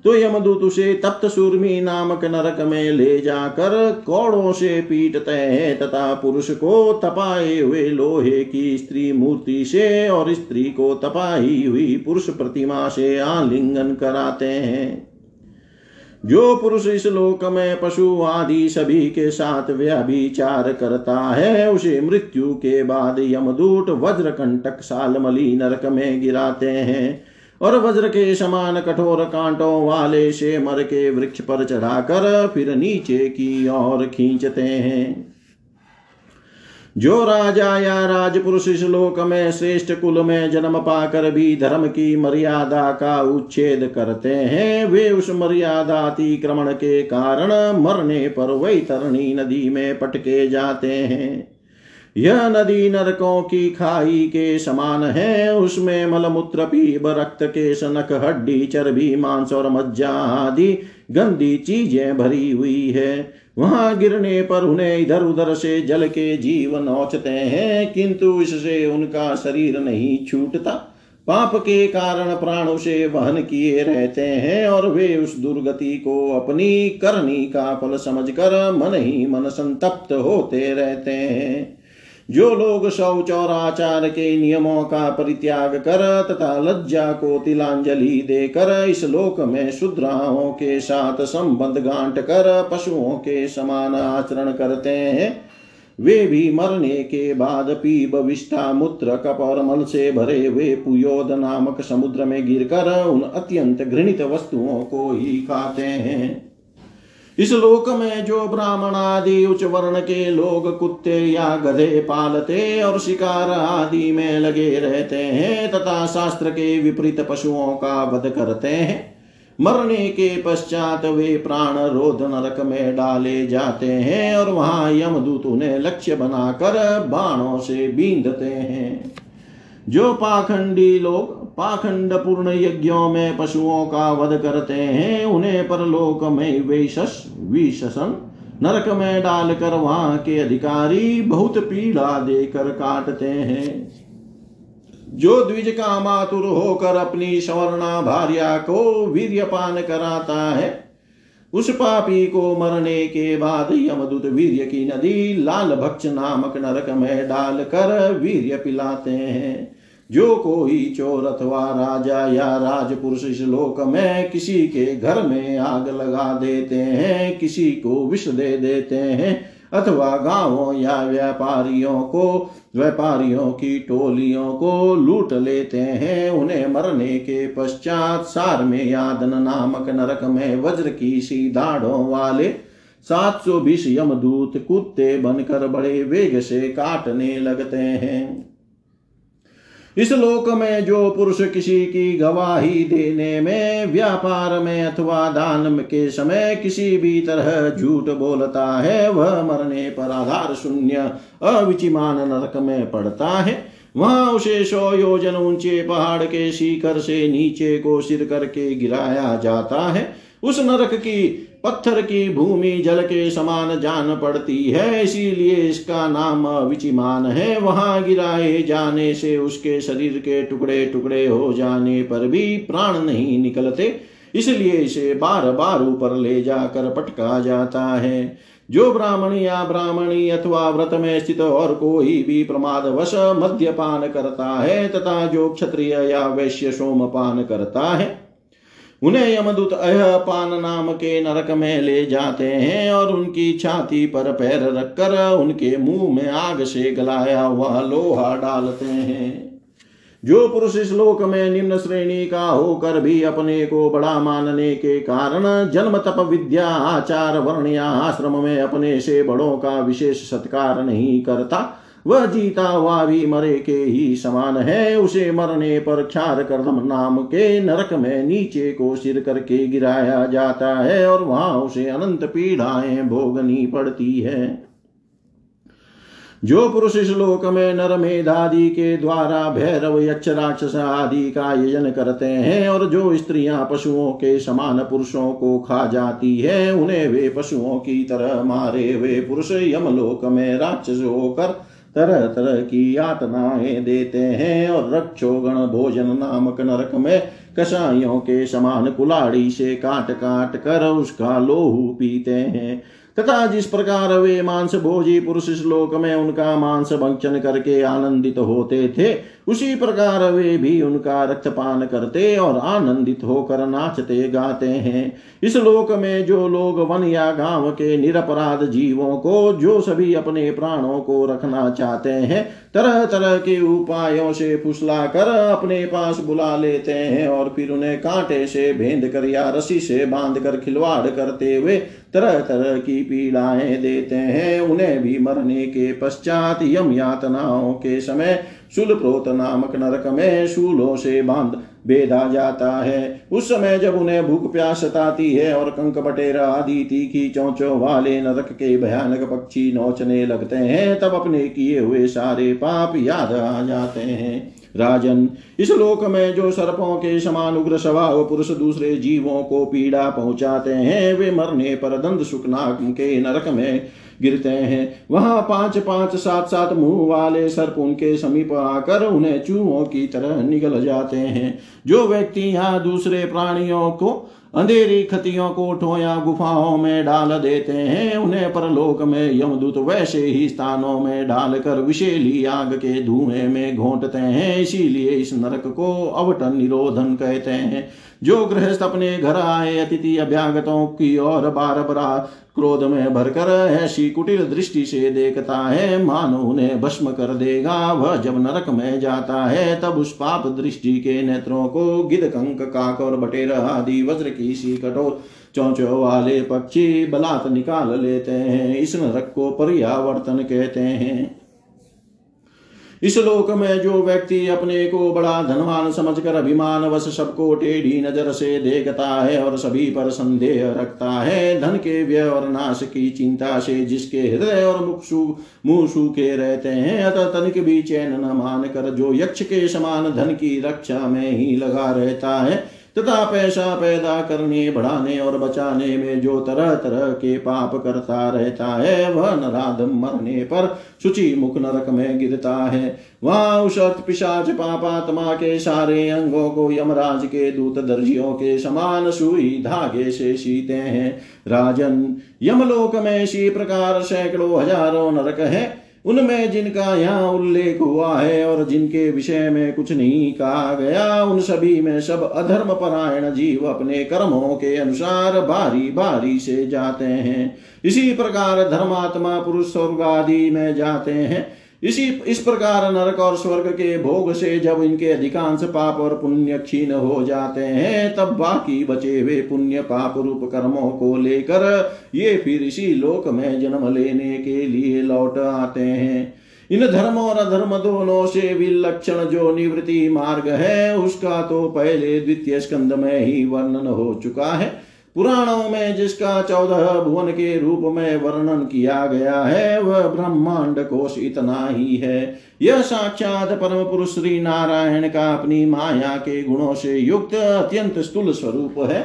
तो यमदूत उसे तप्त सूर्मी नामक नरक में ले जाकर कोड़ों से पीटते हैं तथा पुरुष को तपाए हुए लोहे की स्त्री मूर्ति से और स्त्री को तपाई हुई पुरुष प्रतिमा से आलिंगन कराते हैं। जो पुरुष इस लोक में पशु आदि सभी के साथ व्यभिचार करता है उसे मृत्यु के बाद यमदूत वज्रकंटक सालमली नरक में गिराते हैं और वज्र के समान कठोर कांटों वाले सेमर के वृक्ष पर चढ़ाकर फिर नीचे की ओर खींचते हैं। जो राजा या राजपुरुष इस लोक में श्रेष्ठ कुल में जन्म पाकर भी धर्म की मर्यादा का उच्छेद करते हैं वे उस मर्यादा अतिक्रमण के कारण मरने पर वैतरणी नदी में पटके जाते हैं। यह नदी नरकों की खाई के समान है, उसमें मलमूत्र पीप रक्त केश नख हड्डी चर्बी मांस और मज्जा आदि गंदी चीजें भरी हुई है। वहां गिरने पर उन्हें इधर उधर से जल के जीव नोचते हैं किंतु इससे उनका शरीर नहीं छूटता। पाप के कारण प्राणों से वहन किए रहते हैं और वे उस दुर्गति को अपनी करनी का फल समझकर मन ही मन संतप्त होते रहते हैं। जो लोग शौच और आचार के नियमों का परित्याग कर तथा लज्जा को तिलांजलि देकर इस लोक में शूद्राओं के साथ संबंध गांठ कर पशुओं के समान आचरण करते हैं वे भी मरने के बाद पीप विष्ठा मूत्र कप और मल से भरे हुए पुयोद नामक समुद्र में गिरकर उन अत्यंत घृणित वस्तुओं को ही खाते हैं। इस लोक में जो ब्राह्मण आदि उच्च वर्ण के लोग कुत्ते या गधे पालते और शिकार आदि में लगे रहते हैं तथा शास्त्र के विपरीत पशुओं का वध करते हैं मरने के पश्चात वे प्राण रोध नरक में डाले जाते हैं और वहां यमदूत उन्हें लक्ष्य बनाकर बाणों से बींधते हैं। जो पाखंडी लोग पाखंड पूर्ण यज्ञों में पशुओं का वध करते हैं उन्हें परलोक में विशसन नरक में डालकर वहां के अधिकारी बहुत पीड़ा देकर काटते हैं। जो द्विज का मातुर होकर अपनी सवर्णा भार्या को वीर्यपान कराता है उस पापी को मरने के बाद यमदूत वीर्य की नदी लाल भक्ष नामक नरक में डालकर वीर्य पिलाते हैं। जो कोई चोर अथवा राजा या राजपुरुष इस लोक में किसी के घर में आग लगा देते हैं किसी को विष दे देते हैं अथवा गांवों या व्यापारियों की टोलियों को लूट लेते हैं उन्हें मरने के पश्चात सार में यादन नामक नरक में वज्र की सी दाढ़ों वाले 720 यमदूत कुत्ते बनकर बड़े वेग से काटने लगते हैं। इस लोक में जो पुरुष किसी की गवाही देने में व्यापार में अथवा दान के समय किसी भी तरह झूठ बोलता है वह मरने पर आधार शून्य अविचिमान नरक में पड़ता है। वहां उसे 100 योजन ऊंचे पहाड़ के शिखर से नीचे को सिर करके गिराया जाता है। उस नरक की पत्थर की भूमि जल के समान जान पड़ती है इसीलिए इसका नाम अविचिमान है। वहां गिराए जाने से उसके शरीर के टुकड़े टुकड़े हो जाने पर भी प्राण नहीं निकलते इसलिए इसे बार बार ऊपर ले जाकर पटका जाता है। जो ब्राह्मण या ब्राह्मणी अथवा व्रत में स्थित और कोई भी प्रमादवश मद्यपान करता है तथा जो क्षत्रिय या वैश्य सोमपान करता है उन्हें यमदूत अहपान नाम के नरक में ले जाते हैं और उनकी छाती पर पैर रखकर उनके मुंह में आग से गलाया हुआ लोहा डालते हैं। जो पुरुष इस लोक में निम्न श्रेणी का होकर भी अपने को बड़ा मानने के कारण जन्म तप विद्या आचार वर्ण या आश्रम में अपने से बड़ों का विशेष सत्कार नहीं करता वह जीता हुआ भी मरे के ही समान है। उसे मरने पर क्षार कर्दम नाम के नरक में नीचे को सिर करके गिराया जाता है और वहां उसे अनंत पीड़ाएं भोगनी पड़ती है। जो पुरुष इस लोक में नरमेध आदि के द्वारा भैरव यक्ष राक्षस आदि का यजन करते हैं और जो स्त्रियां पशुओं के समान पुरुषों को खा जाती है उन्हें वे पशुओं की तरह मारे हुए पुरुष यमलोक में राक्षस होकर तरह तरह की यातनाएं देते हैं और रक्षोगण भोजन नामक नरक में कसाइयों के समान कुलाड़ी से काट काट कर उसका लोहू पीते हैं। तथा जिस प्रकार वे मांस भोजी पुरुष इस लोक में उनका मांस भक्षण करके आनंदित होते थे, उसी प्रकार वे भी उनका रक्तपान करते और आनंदित होकर नाचते गाते हैं। इस लोक में जो लोग वन या गांव के निरपराध जीवों को, जो सभी अपने प्राणों को रखना चाहते हैं, तरह तरह के उपायों से फुसला कर अपने पास बुला लेते हैं और फिर उन्हें कांटे से भेंद कर या रस्सी से बांध कर खिलवाड़ करते हुए तरह तरह की पीड़ाएं देते हैं। उन्हें भी मरने के पश्चात यम यातनाओं के समय शूलप्रोत नामक नरक में शूलों से बांध बेधा जाता है। उस समय जब उन्हें भूख प्यास सताती है और कंक बटेरा आदि तीखी चोंचों वाले नरक के भयानक पक्षी नोचने लगते हैं, तब अपने किए हुए सारे पाप याद आ जाते हैं। राजन, इस लोक में जो सर्पों के समान उग्र स्वभाव पुरुष दूसरे जीवों को पीड़ा पहुंचाते हैं, वे मरने पर दंड सुख नाग के नरक में गिरते हैं। वहां 5-5, 7-7 मुंह वाले सर्प उनके समीप आकर उन्हें चूहों की तरह निगल जाते हैं। जो व्यक्ति यहाँ दूसरे प्राणियों को अंधेरी खतियों को ठोया गुफाओं में डाल देते हैं, उन्हें परलोक में यमदूत वैसे ही स्थानों में डालकर विषैली आग के धुएं में घोंटते हैं। इसीलिए इस नरक को अवटन निरोधन कहते हैं। जो गृहस्थ अपने घर आए अतिथि अभ्यागतों की और बार बार क्रोध में भरकर ऐसी कुटिल दृष्टि से देखता है मानो उन्हें भस्म कर देगा, वह जब नरक में जाता है तब उस पाप दृष्टि के नेत्रों को गिद्ध, कंक, काक और बटेरा आदि वज्र की सी कठोर चोंचों वाले पक्षी बलात निकाल लेते हैं। इस नरक को पर्यावर्तन कहते हैं। इस लोक में जो व्यक्ति अपने को बड़ा धनवान समझकर अभिमानवश सबको टेढ़ी नजर से देखता है और सभी पर संदेह रखता है, धन के व्यय और नाश की चिंता से जिसके हृदय और मुंह सूखे रहते हैं, अतः तनिक भी चैन न मानकर जो यक्ष के समान धन की रक्षा में ही लगा रहता है, तथा पैसा पैदा करने, बढ़ाने और बचाने में जो तरह तरह के पाप करता रहता है, वह नराधम मरने पर शुचि मुख नरक में गिरता है। वहां उस अर्थ पिशाच पापात्मा के सारे अंगों को यमराज के दूत दर्जियों के समान सुई धागे से सीते हैं। राजन, यमलोक में इसी प्रकार सैकड़ों हजारों नरक है। उनमें जिनका यहाँ उल्लेख हुआ है और जिनके विषय में कुछ नहीं कहा गया, उन सभी में सब अधर्म परायण जीव अपने कर्मों के अनुसार बारी बारी से जाते हैं। इसी प्रकार धर्मात्मा पुरुष स्वर्ग आदि में जाते हैं। इस प्रकार नरक और स्वर्ग के भोग से जब इनके अधिकांश पाप और पुण्य क्षीण हो जाते हैं, तब बाकी बचे हुए पुण्य पाप रूप कर्मों को लेकर ये फिर इसी लोक में जन्म लेने के लिए लौट आते हैं। इन धर्म और अधर्म दोनों से विलक्षण जो निवृत्ति मार्ग है, उसका तो पहले द्वितीय स्कंध में ही वर्णन हो चुका है। पुराणों में जिसका 14 भुवन के रूप में वर्णन किया गया है, वह ब्रह्मांड कोश इतना ही है। यह साक्षात परम पुरुष श्री नारायण का अपनी माया के गुणों से युक्त अत्यंत स्थूल स्वरूप है।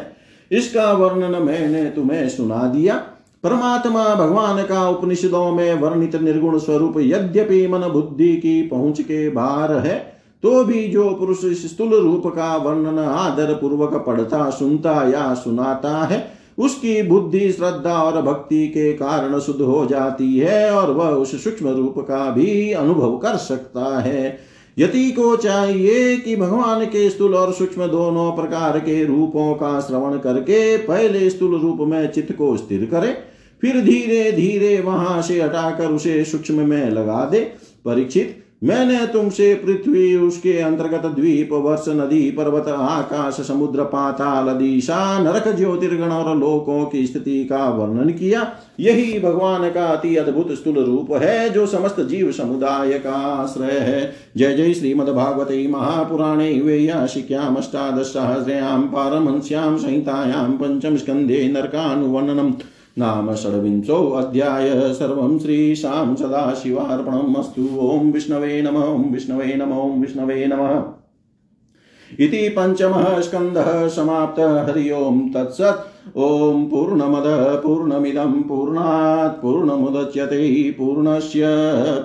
इसका वर्णन मैंने तुम्हें सुना दिया। परमात्मा भगवान का उपनिषदों में वर्णित निर्गुण स्वरूप यद्यपि मन बुद्धि की पहुंच के बाहर है, तो भी जो पुरुष इस स्थूल रूप का वर्णन आदर पूर्वक पढ़ता, सुनता या सुनाता है, उसकी बुद्धि श्रद्धा और भक्ति के कारण शुद्ध हो जाती है और वह उस सूक्ष्म रूप का भी अनुभव कर सकता है। यति को चाहिए कि भगवान के स्थूल और सूक्ष्म दोनों प्रकार के रूपों का श्रवण करके पहले स्थूल रूप में चित्त को स्थिर करे, फिर धीरे धीरे वहां से हटाकर उसे सूक्ष्म में लगा दे। परीक्षित, मैंने तुमसे पृथ्वी, उसके अंतर्गत द्वीप, वर्ष, नदी, पर्वत, आकाश, समुद्र, पाताल, दिशा, नरक, ज्योतिर्गण और लोकों की स्थिति का वर्णन किया। यही भगवान का अति अद्भुत स्थूल रूप है जो समस्त जीव समुदाय का आश्रय है। जय जय श्रीमद्भागवते महापुराणे वैयासिक्याम अष्टादशसहस्रयाम पारमहंस्याम संहितायाम पंचम स्कंधे नरकानुवर्णनम् नाम षड्विंशो अध्याय। सर्वं श्रीशां सदाशिवार्पणमस्तु। ओं विष्णवे नमः। ओं विष्णवे नमः। ओं विष्णवे नमः। इति पंचमः स्कंधः समाप्तः। हरि ओं तत्सत्। ओम पूर्णमदः पूर्णमिदं पूर्णात् पूर्णमुदच्यते पूर्णस्य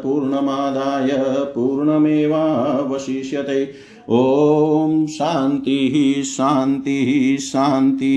पूर्णमादाय पूर्णमेवावशिष्यते। ओम शांति शांति शांति।